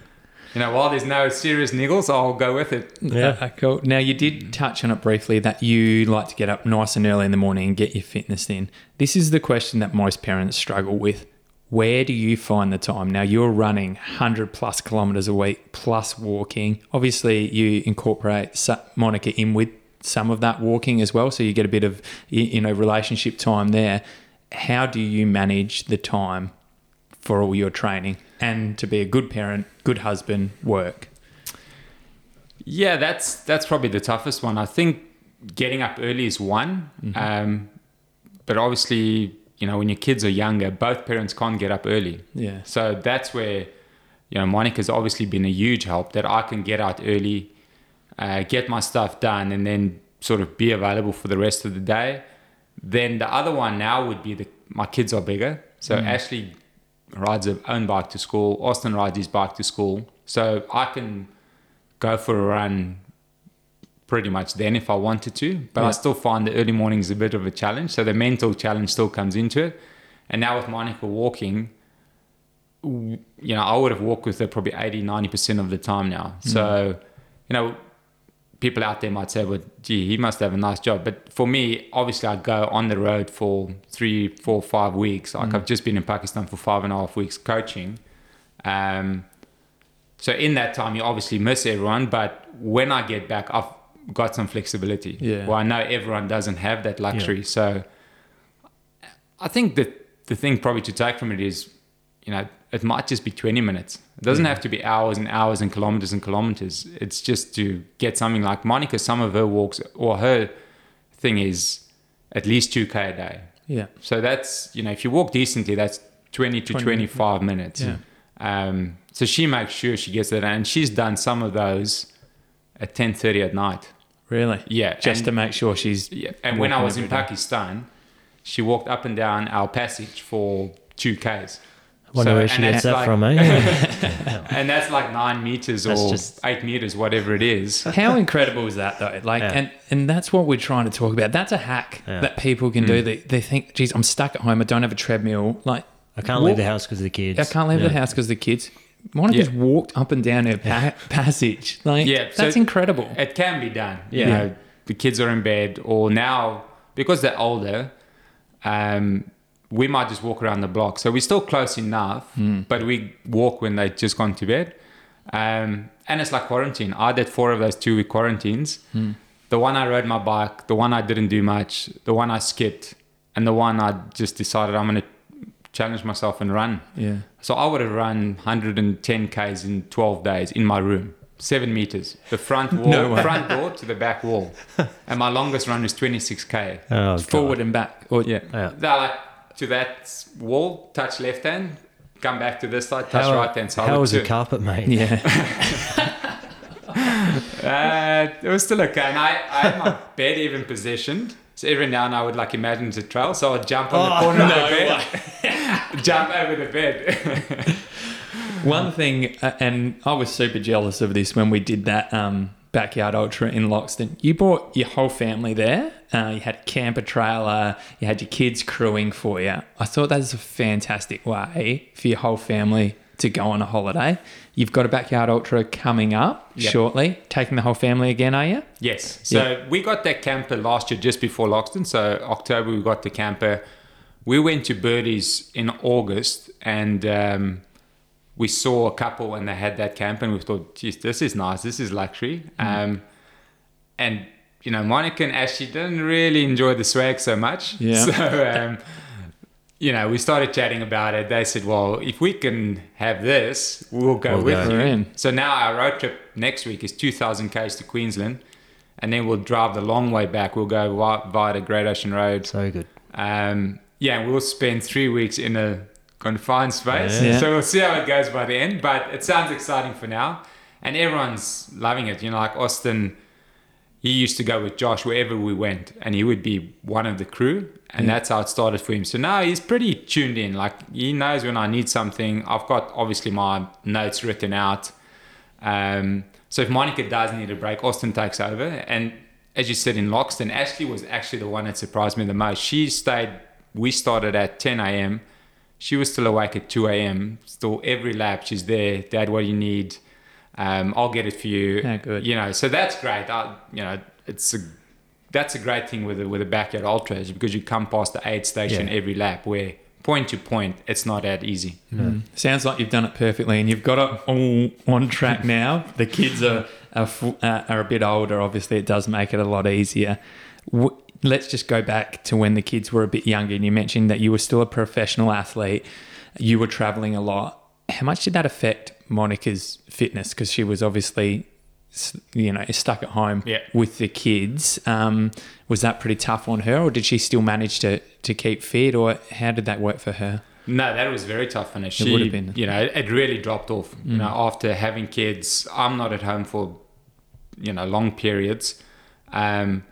you know, while there's no serious niggles, I'll go with it. Yeah, uh, cool. Now, you did touch on it briefly that you like to get up nice and early in the morning and get your fitness in. This is the question that most parents struggle with. Where do you find the time? Now, you're running one hundred plus kilometres a week, plus walking. Obviously, you incorporate Monica in with some of that walking as well, so you get a bit of, you know, relationship time there. How do you manage the time for all your training and to be a good parent, good husband, work? Yeah, that's that's probably the toughest one. I think getting up early is one, mm-hmm. um, but obviously, you know, when your kids are younger, both parents can't get up early. Yeah. So that's where, you know, Monica's obviously been a huge help, that I can get out early, Uh, get my stuff done, and then sort of be available for the rest of the day. Then the other one now would be the my kids are bigger, so mm. Ashley rides her own bike to school, Austin rides his bike to school, so I can go for a run pretty much then if I wanted to, but yeah. I still find the early mornings a bit of a challenge, so the mental challenge still comes into it. And now with Monica walking, you know, I would have walked with her probably eighty, ninety percent of the time now, so mm. you know, people out there might say, well, gee, he must have a nice job. But for me, obviously, I go on the road for three, four, five weeks. Like mm. I've just been in Pakistan for five and a half weeks coaching. Um, so in that time, you obviously miss everyone. But when I get back, I've got some flexibility. Yeah. Well, I know everyone doesn't have that luxury. Yeah. So I think that the thing probably to take from it is, you know, it might just be twenty minutes. It doesn't yeah. have to be hours and hours and kilometers and kilometers. It's just to get something like Monica, some of her walks or her thing is at least two K a day. Yeah. So that's, you know, if you walk decently, that's twenty to twenty-five minutes. Yeah. Um, so she makes sure she gets that. And she's done some of those at ten thirty at night. Really? Yeah. Just and, to make sure she's... Yeah. And when I was in Pakistan, she walked up and down our passage for two Ks. Wonder so, where she gets that like, from, eh? And that's like nine meters that's or just... eight meters, whatever it is. How incredible is that, though? Like, yeah. and, and that's what we're trying to talk about. That's a hack yeah. that people can mm. do. They, they think, geez, I'm stuck at home. I don't have a treadmill. Like, I can't walk. leave the house because of the kids. I can't leave yeah. the house because of the kids. Monica's yeah. walked up and down her pa- passage. Like, yeah, that's so incredible. It can be done. Yeah. You know, the kids are in bed, or now, because they're older, um, we might just walk around the block. So we're still close enough, mm. but we walk when they've just gone to bed. Um, and it's like quarantine. I did four of those two-week quarantines. Mm. The one I rode my bike, the one I didn't do much, the one I skipped, and the one I just decided I'm going to challenge myself and run. Yeah. So I would have run one hundred ten Ks in twelve days in my room, seven meters, the front wall, no front door to the back wall. And my longest run was twenty-six K, oh, forward God. and back. Or, yeah. yeah. They're like, to that wall, touch left hand, come back to this side, touch how, right hand. So how was the carpet, mate? Yeah. uh, it was still okay. And I, I had my bed even positioned. So every now and I would like imagine it's a trail. So I'd jump on oh, the corner no, of the bed, jump over the bed. One thing, uh, and I was super jealous of this when we did that um, Backyard Ultra in Loxton, you brought your whole family there. Uh, you had a camper trailer, you had your kids crewing for you. I thought that was a fantastic way for your whole family to go on a holiday. You've got a Backyard Ultra coming up yep. shortly. Taking the whole family again, are you? Yes. So yep. we got that camper last year just before Loxton. So October we got the camper. We went to Birdies in August and um, we saw a couple and they had that camper and we thought, geez, this is nice. This is luxury. Mm. Um, and, you know, Monica and Ashley didn't really enjoy the swag so much. Yeah. So, um, you know, we started chatting about it. They said, well, if we can have this, we'll go we'll with go you. In. So now our road trip next week is two thousand kays to Queensland and then we'll drive the long way back. We'll go via the Great Ocean Road. So good. Um, yeah, we'll spend three weeks in a confined space. Yeah. So we'll see how it goes by the end. But it sounds exciting for now. And everyone's loving it. You know, like Austin, he used to go with Josh wherever we went and he would be one of the crew. And yeah. that's how it started for him. So now he's pretty tuned in. Like he knows when I need something. I've got obviously my notes written out. Um, so if Monica does need a break, Austin takes over. And as you said in Loxton, Ashley was actually the one that surprised me the most. She stayed, we started at ten a.m. She was still awake at two a.m. Still every lap she's there. Dad, what do you need? Um, I'll get it for you. Yeah, good. You know, so that's great. I, you know, it's a That's a great thing with a, with a Backyard Ultra is because you come past the aid station yeah. every lap where point to point, it's not that easy. Mm. Sounds like you've done it perfectly and you've got it all on track now. The kids are, are, are a bit older. Obviously, it does make it a lot easier. Let's just go back to when the kids were a bit younger and you mentioned that you were still a professional athlete. You were traveling a lot. How much did that affect Monica's fitness? Because she was obviously... you know, stuck at home yeah. with the kids. Um, was that pretty tough on her or did she still manage to, to keep fit or how did that work for her? No, that was very tough on her. She, it would have been. You know, it really dropped off. Mm. You know, after having kids, I'm not at home for, you know, long periods. Um,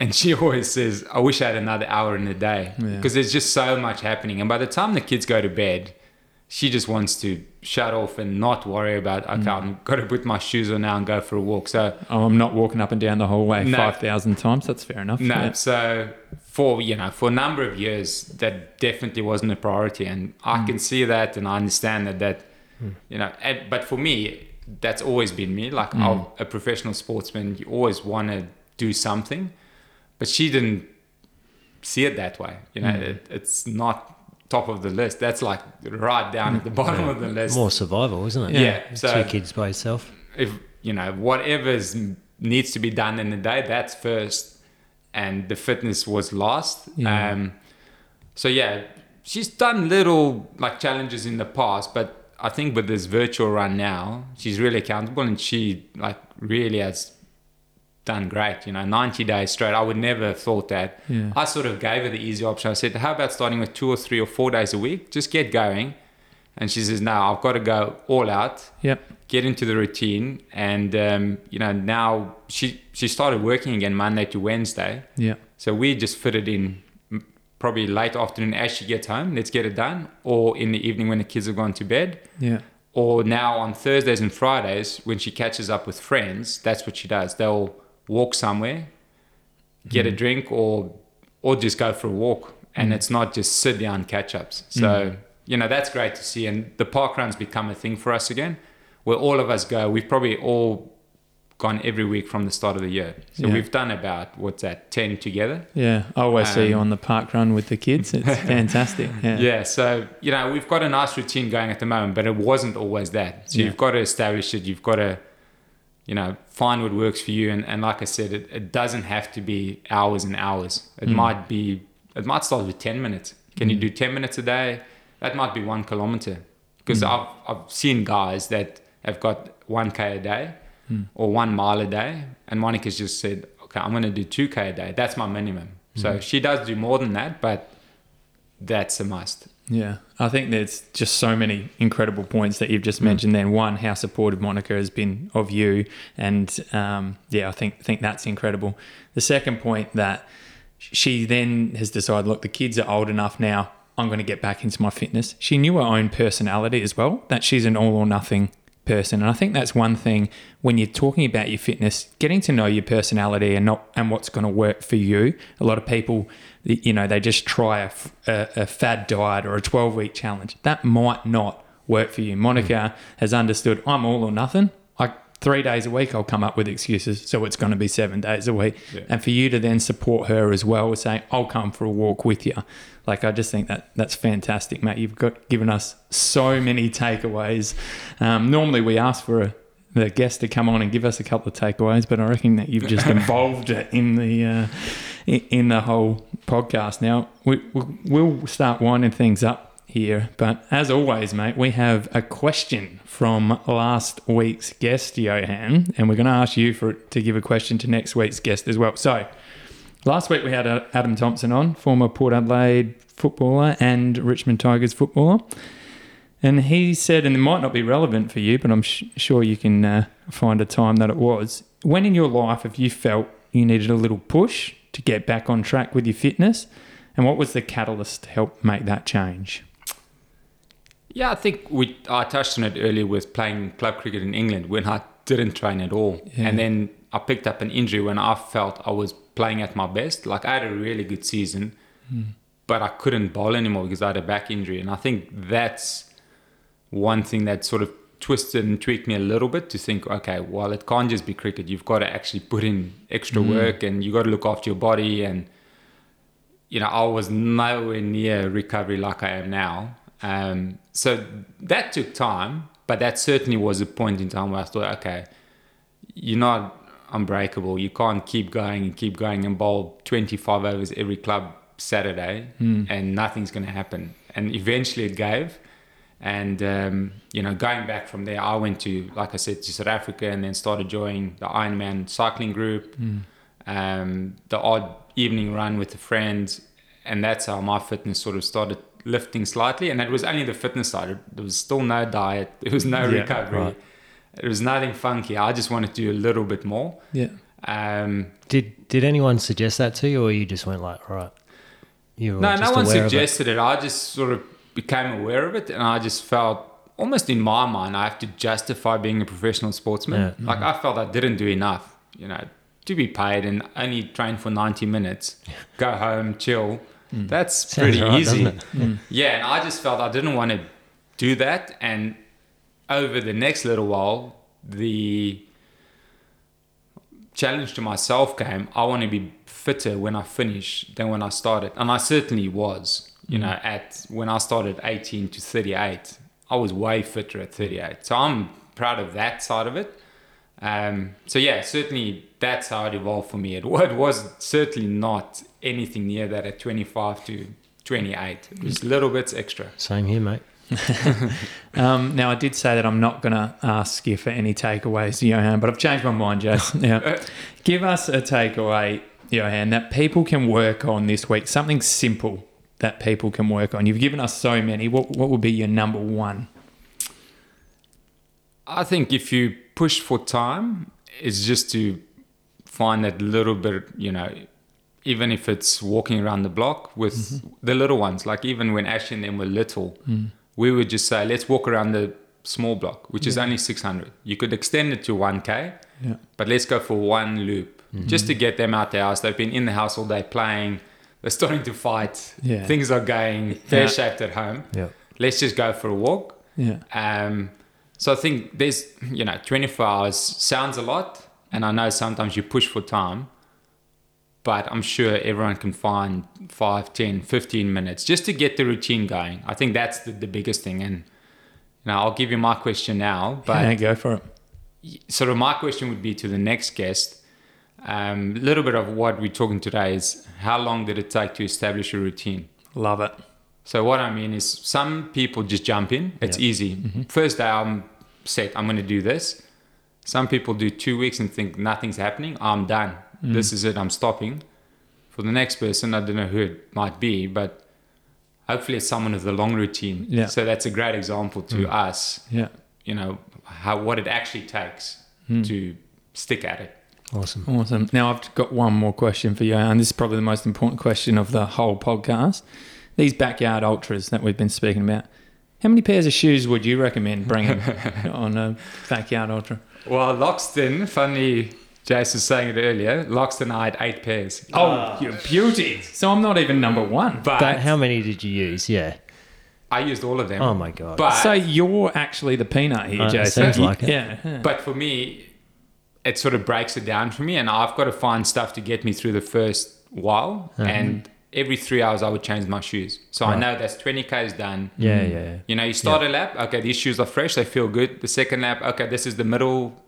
and she always says, I wish I had another hour in the day because yeah. there's just so much happening. And by the time the kids go to bed, she just wants to shut off and not worry about, okay, mm. I've got to put my shoes on now and go for a walk. So oh, I'm not walking up and down the hallway no, five thousand times. That's fair enough. No, yeah. so for, you know, for a number of years, that definitely wasn't a priority. And I mm. can see that and I understand that, that mm. you know, and, but for me, that's always been me. Like mm. I'm a professional sportsman, you always want to do something, but she didn't see it that way. You know, mm. it, it's not... top of the list. That's like right down at the bottom yeah. of the list. More survival, isn't it? Yeah. yeah. So two kids by yourself. If you know whatever needs to be done in the day, that's first, and the fitness was last. Yeah. Um, so yeah, she's done little like challenges in the past, but I think with this virtual run now, she's really accountable and she like really has done great. You know, ninety days straight. I would never have thought that. Yeah. I sort of gave her the easy option. I said, how about starting with two or three or four days a week? Just get going. And she says, no, I've got to go all out. Yep. Get into the routine. And, um, you know, now she, she started working again Monday to Wednesday. Yeah. So we just fitted in probably late afternoon as she gets home. Let's get it done. Or in the evening when the kids have gone to bed. Yeah. Or now on Thursdays and Fridays when she catches up with friends, that's what she does. They'll walk somewhere, get mm. a drink or or just go for a walk. And mm. it's not just sit down catch-ups. So, mm. you know, that's great to see. And the park run's become a thing for us again, where all of us go. We've probably all gone every week from the start of the year. So yeah. we've done about, what's that, ten together? Yeah, I always um, see you on the park run with the kids. It's fantastic. Yeah. yeah, so, you know, we've got a nice routine going at the moment, but it wasn't always that. So yeah. you've got to establish it. You've got to... you know, find what works for you. And, and like I said, it, it doesn't have to be hours and hours. It mm. might be, it might start with ten minutes. Can mm. you do ten minutes a day? That might be one kilometer. Because mm. I've, I've seen guys that have got one K a day mm. or one mile a day. And Monica's just said, okay, I'm going to do two K a day. That's my minimum. Mm. So she does do more than that, but that's a must. Yeah, I think there's just so many incredible points that you've just mentioned then. One, how supportive Monica has been of you. And um, yeah, I think think that's incredible. The second point that she then has decided, look, the kids are old enough now. I'm going to get back into my fitness. She knew her own personality as well, that she's an all or nothing person. And I think that's one thing when you're talking about your fitness, getting to know your personality and not and what's going to work for you. A lot of people, you know, they just try a, a, a fad diet or a twelve-week challenge. That might not work for you. Monica has understood, I'm all or nothing. I, three days a week I'll come up with excuses, so it's going to be seven days a week. Yeah. And for you to then support her as well with saying, I'll come for a walk with you. Like, I just think that that's fantastic, mate. You've got given us so many takeaways. Um, normally we ask for a, the guest to come on and give us a couple of takeaways, but I reckon that you've just involved it in the uh, in, in the whole podcast. Now, we, we'll start winding things up here, but as always, mate, we have a question from last week's guest, Johan, and we're going to ask you for to give a question to next week's guest as well. So last week we had Adam Thompson on, former Port Adelaide footballer and Richmond Tigers footballer, and he said, and it might not be relevant for you, but I'm sh- sure you can uh, find a time that it was, when in your life have you felt you needed a little push to get back on track with your fitness, and what was the catalyst to help make that change? Yeah, I think we. I touched on it earlier with playing club cricket in England when I didn't train at all. Yeah. And then I picked up an injury when I felt I was playing at my best. Like, I had a really good season, mm. but I couldn't bowl anymore because I had a back injury. And I think that's one thing that sort of twisted and tweaked me a little bit to think, okay, well, it can't just be cricket. You've got to actually put in extra mm. work, and you've got to look after your body. And, you know, I was nowhere near recovery like I am now. Um, so that took time, but that certainly was a point in time where I thought, okay, you're not unbreakable. You can't keep going and keep going and bowl twenty-five overs every club Saturday mm. and nothing's going to happen. And eventually it gave. And, um, you know, going back from there, I went to, like I said, to South Africa and then started joining the Ironman cycling group, mm. um, the odd evening run with a friend. And that's how my fitness sort of started lifting slightly, and it was only the fitness side. There was still no diet, there was no yeah, recovery, right. It was nothing funky. I just wanted to do a little bit more. Yeah. Um, did did anyone suggest that to you, or you just went like, all right? You were no, just no one suggested it. it. I just sort of became aware of it, and I just felt almost in my mind I have to justify being a professional sportsman. Yeah. Like, mm-hmm. I felt I didn't do enough, you know, to be paid and only train for ninety minutes, go home, chill. Mm. That's Sounds pretty right, easy. Mm. Yeah, and I just felt I didn't want to do that. And over the next little while, the challenge to myself came, I want to be fitter when I finish than when I started. And I certainly was, you mm. know, at when I started eighteen to thirty-eight, I was way fitter at thirty-eight. So I'm proud of that side of it. Um, so yeah, certainly that's how it evolved for me. It, it was certainly not anything near that at twenty-five to twenty-eight. It was little bits extra. Same here, mate. um, now I did say that I'm not going to ask you for any takeaways, Johan, but I've changed my mind, Jess. Yeah. Give us a takeaway, Johan, that people can work on this week, something simple that people can work on. You've given us so many. What, what would be your number one? I think if you push for time, is just to find that little bit, you know, even if it's walking around the block with mm-hmm. the little ones, like even when Ashley and them were little, mm. we would just say, let's walk around the small block, which yeah. is only six hundred. You could extend it to one K, yeah. but let's go for one loop mm-hmm. just to get them out the house. They've been in the house all day playing. They're starting to fight. Yeah. Things are going pear-shaped yeah. at home. Yeah. Let's just go for a walk. Yeah. Um, So I think there's, you know, twenty-four hours sounds a lot. And I know sometimes you push for time, but I'm sure everyone can find five, ten, fifteen minutes just to get the routine going. I think that's the, the biggest thing. And you know, I'll give you my question now. But yeah, go for it. Sort of my question would be to the next guest. Um, a little bit of what we're talking today is how long did it take to establish a routine? Love it. So what I mean is some people just jump in. It's yeah. easy. Mm-hmm. First day I'm set. I'm going to do this. Some people do two weeks and think nothing's happening. I'm done. Mm. This is it. I'm stopping. For the next person, I don't know who it might be, but hopefully it's someone with a long routine. Yeah. So that's a great example to mm. us, yeah. you know, how what it actually takes mm. to stick at it. Awesome. Awesome. Now I've got one more question for you, and this is probably the most important question of the whole podcast. These backyard ultras that we've been speaking about, How many pairs of shoes would you recommend bringing on a Backyard Ultra? Well, Loxton, funny, Jace was saying it earlier, Loxton I had eight pairs. Oh, oh you're beauty. So I'm not even number one. But, but how many did you use? Yeah. I used all of them. Oh, my God. But so you're actually the peanut here, uh, Jace. Sounds like it. Yeah, yeah. But for me, it sort of breaks it down for me, and I've got to find stuff to get me through the first while. Um. And every three hours I would change my shoes. So right. I know that's twenty K's done. Yeah, yeah, yeah. You know, you start yeah. a lap. Okay, these shoes are fresh. They feel good. The second lap, okay, this is the middle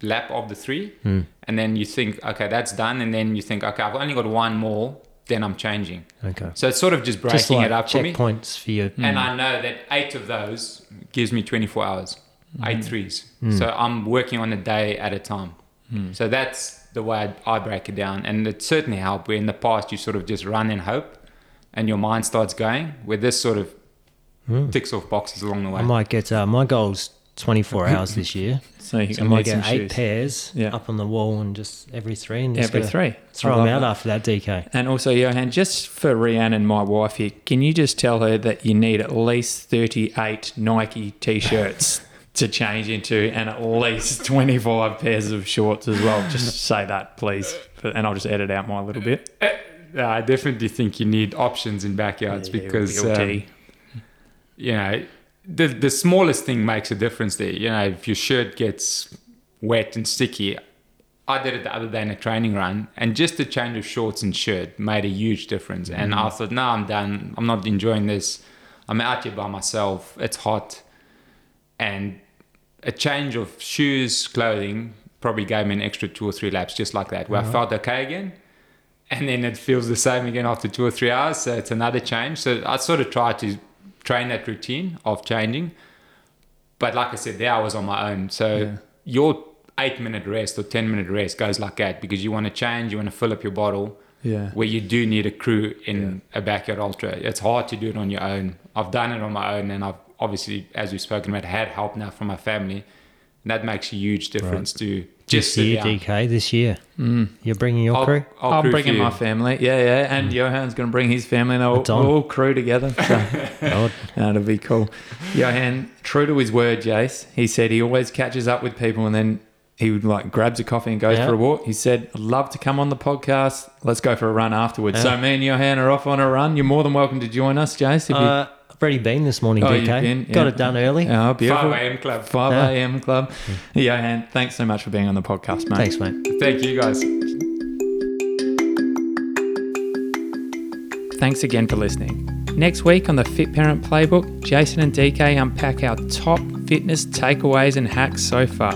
lap of the three. Mm. And then you think, okay, that's done. And then you think, okay, I've only got one more. Then I'm changing. Okay. So it's sort of just breaking just like it up for me. Checkpoints for you. And mm. I know that eight of those gives me twenty-four hours. Mm. Eight threes. Mm. So I'm working on a day at a time. Mm. So that's the way I, I break it down, and it certainly helped where in the past you sort of just run and hope and your mind starts going, where this sort of mm. ticks off boxes along the way. I might get uh, my goal's twenty-four hours this year, so you so can I might get eight shoes. pairs yeah. up on the wall, and just every three and every three throw them out that. After that D K. And also, Johan, just for Rhiannon and my wife here, can you just tell her that you need at least thirty-eight Nike t-shirts to change into, and at least twenty-five pairs of shorts as well? Just say that, please, and I'll just edit out my little bit. I definitely think you need options in backyards, yeah, because um, you know, the the smallest thing makes a difference there. You know, if your shirt gets wet and sticky. I did it the other day in a training run, and just the change of shorts and shirt made a huge difference. Mm-hmm. And I thought, no, I'm done. I'm not enjoying this. I'm out here by myself. It's hot, and a change of shoes, clothing, probably gave me an extra two or three laps just like that, where right. I felt okay again. And then it feels the same again after two or three hours. So it's another change. So I sort of tried to train that routine of changing. But like I said, there I was on my own. So yeah. your eight minute rest or ten minute rest goes like that, because you want to change, you want to fill up your bottle. Yeah. Where you do need a crew in yeah. a backyard ultra. It's hard to do it on your own. I've done it on my own, and I've obviously, as we've spoken about, had help now from my family, and that makes a huge difference right. to just this year, D K, this year. Mm. You're bringing your I'll, crew? I'll, I'll crew bring in my family. Yeah, yeah, and mm. Johan's going to bring his family, and we'll all crew together. So, that'll be cool. Johan, true to his word, Jace, he said he always catches up with people, and then he would like grabs a coffee and goes yeah. for a walk. He said, I'd love to come on the podcast. Let's go for a run afterwards. Yeah. So me and Johan are off on a run. You're more than welcome to join us, Jace. If uh, you... Already been this morning, oh, D K. Been, yeah. Got it done early. Oh, beautiful. five a.m. club. five a.m. Yeah. club. Yeah. Johan, thanks so much for being on the podcast, mate. Thanks, mate. Thank you, guys. Thanks again for listening. Next week on the Fit Parent Playbook, Jason and D K unpack our top fitness takeaways and hacks so far,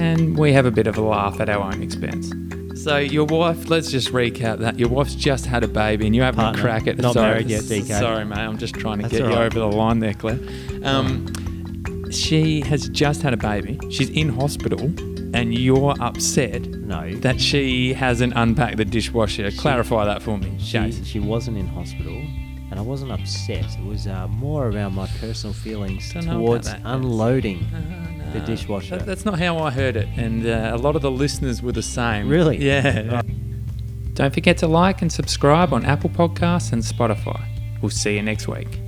and we have a bit of a laugh at our own expense. So your wife, let's just recap that. Your wife's just had a baby and you haven't Partner, a crack at it. Not sorry, married yet, D K. Sorry, mate. I'm just trying to That's get right. you over the line there, Claire. Um, yeah. She has just had a baby. She's in hospital and you're upset no. that she hasn't unpacked the dishwasher. She, Clarify that for me. She, she wasn't in hospital and I wasn't upset. It was uh, more around my personal feelings towards that, unloading. Uh-huh. The dishwasher. That, that's not how I heard it, and uh, a lot of the listeners were the same. Really? Yeah. Don't forget to like and subscribe on Apple Podcasts and Spotify. We'll see you next week.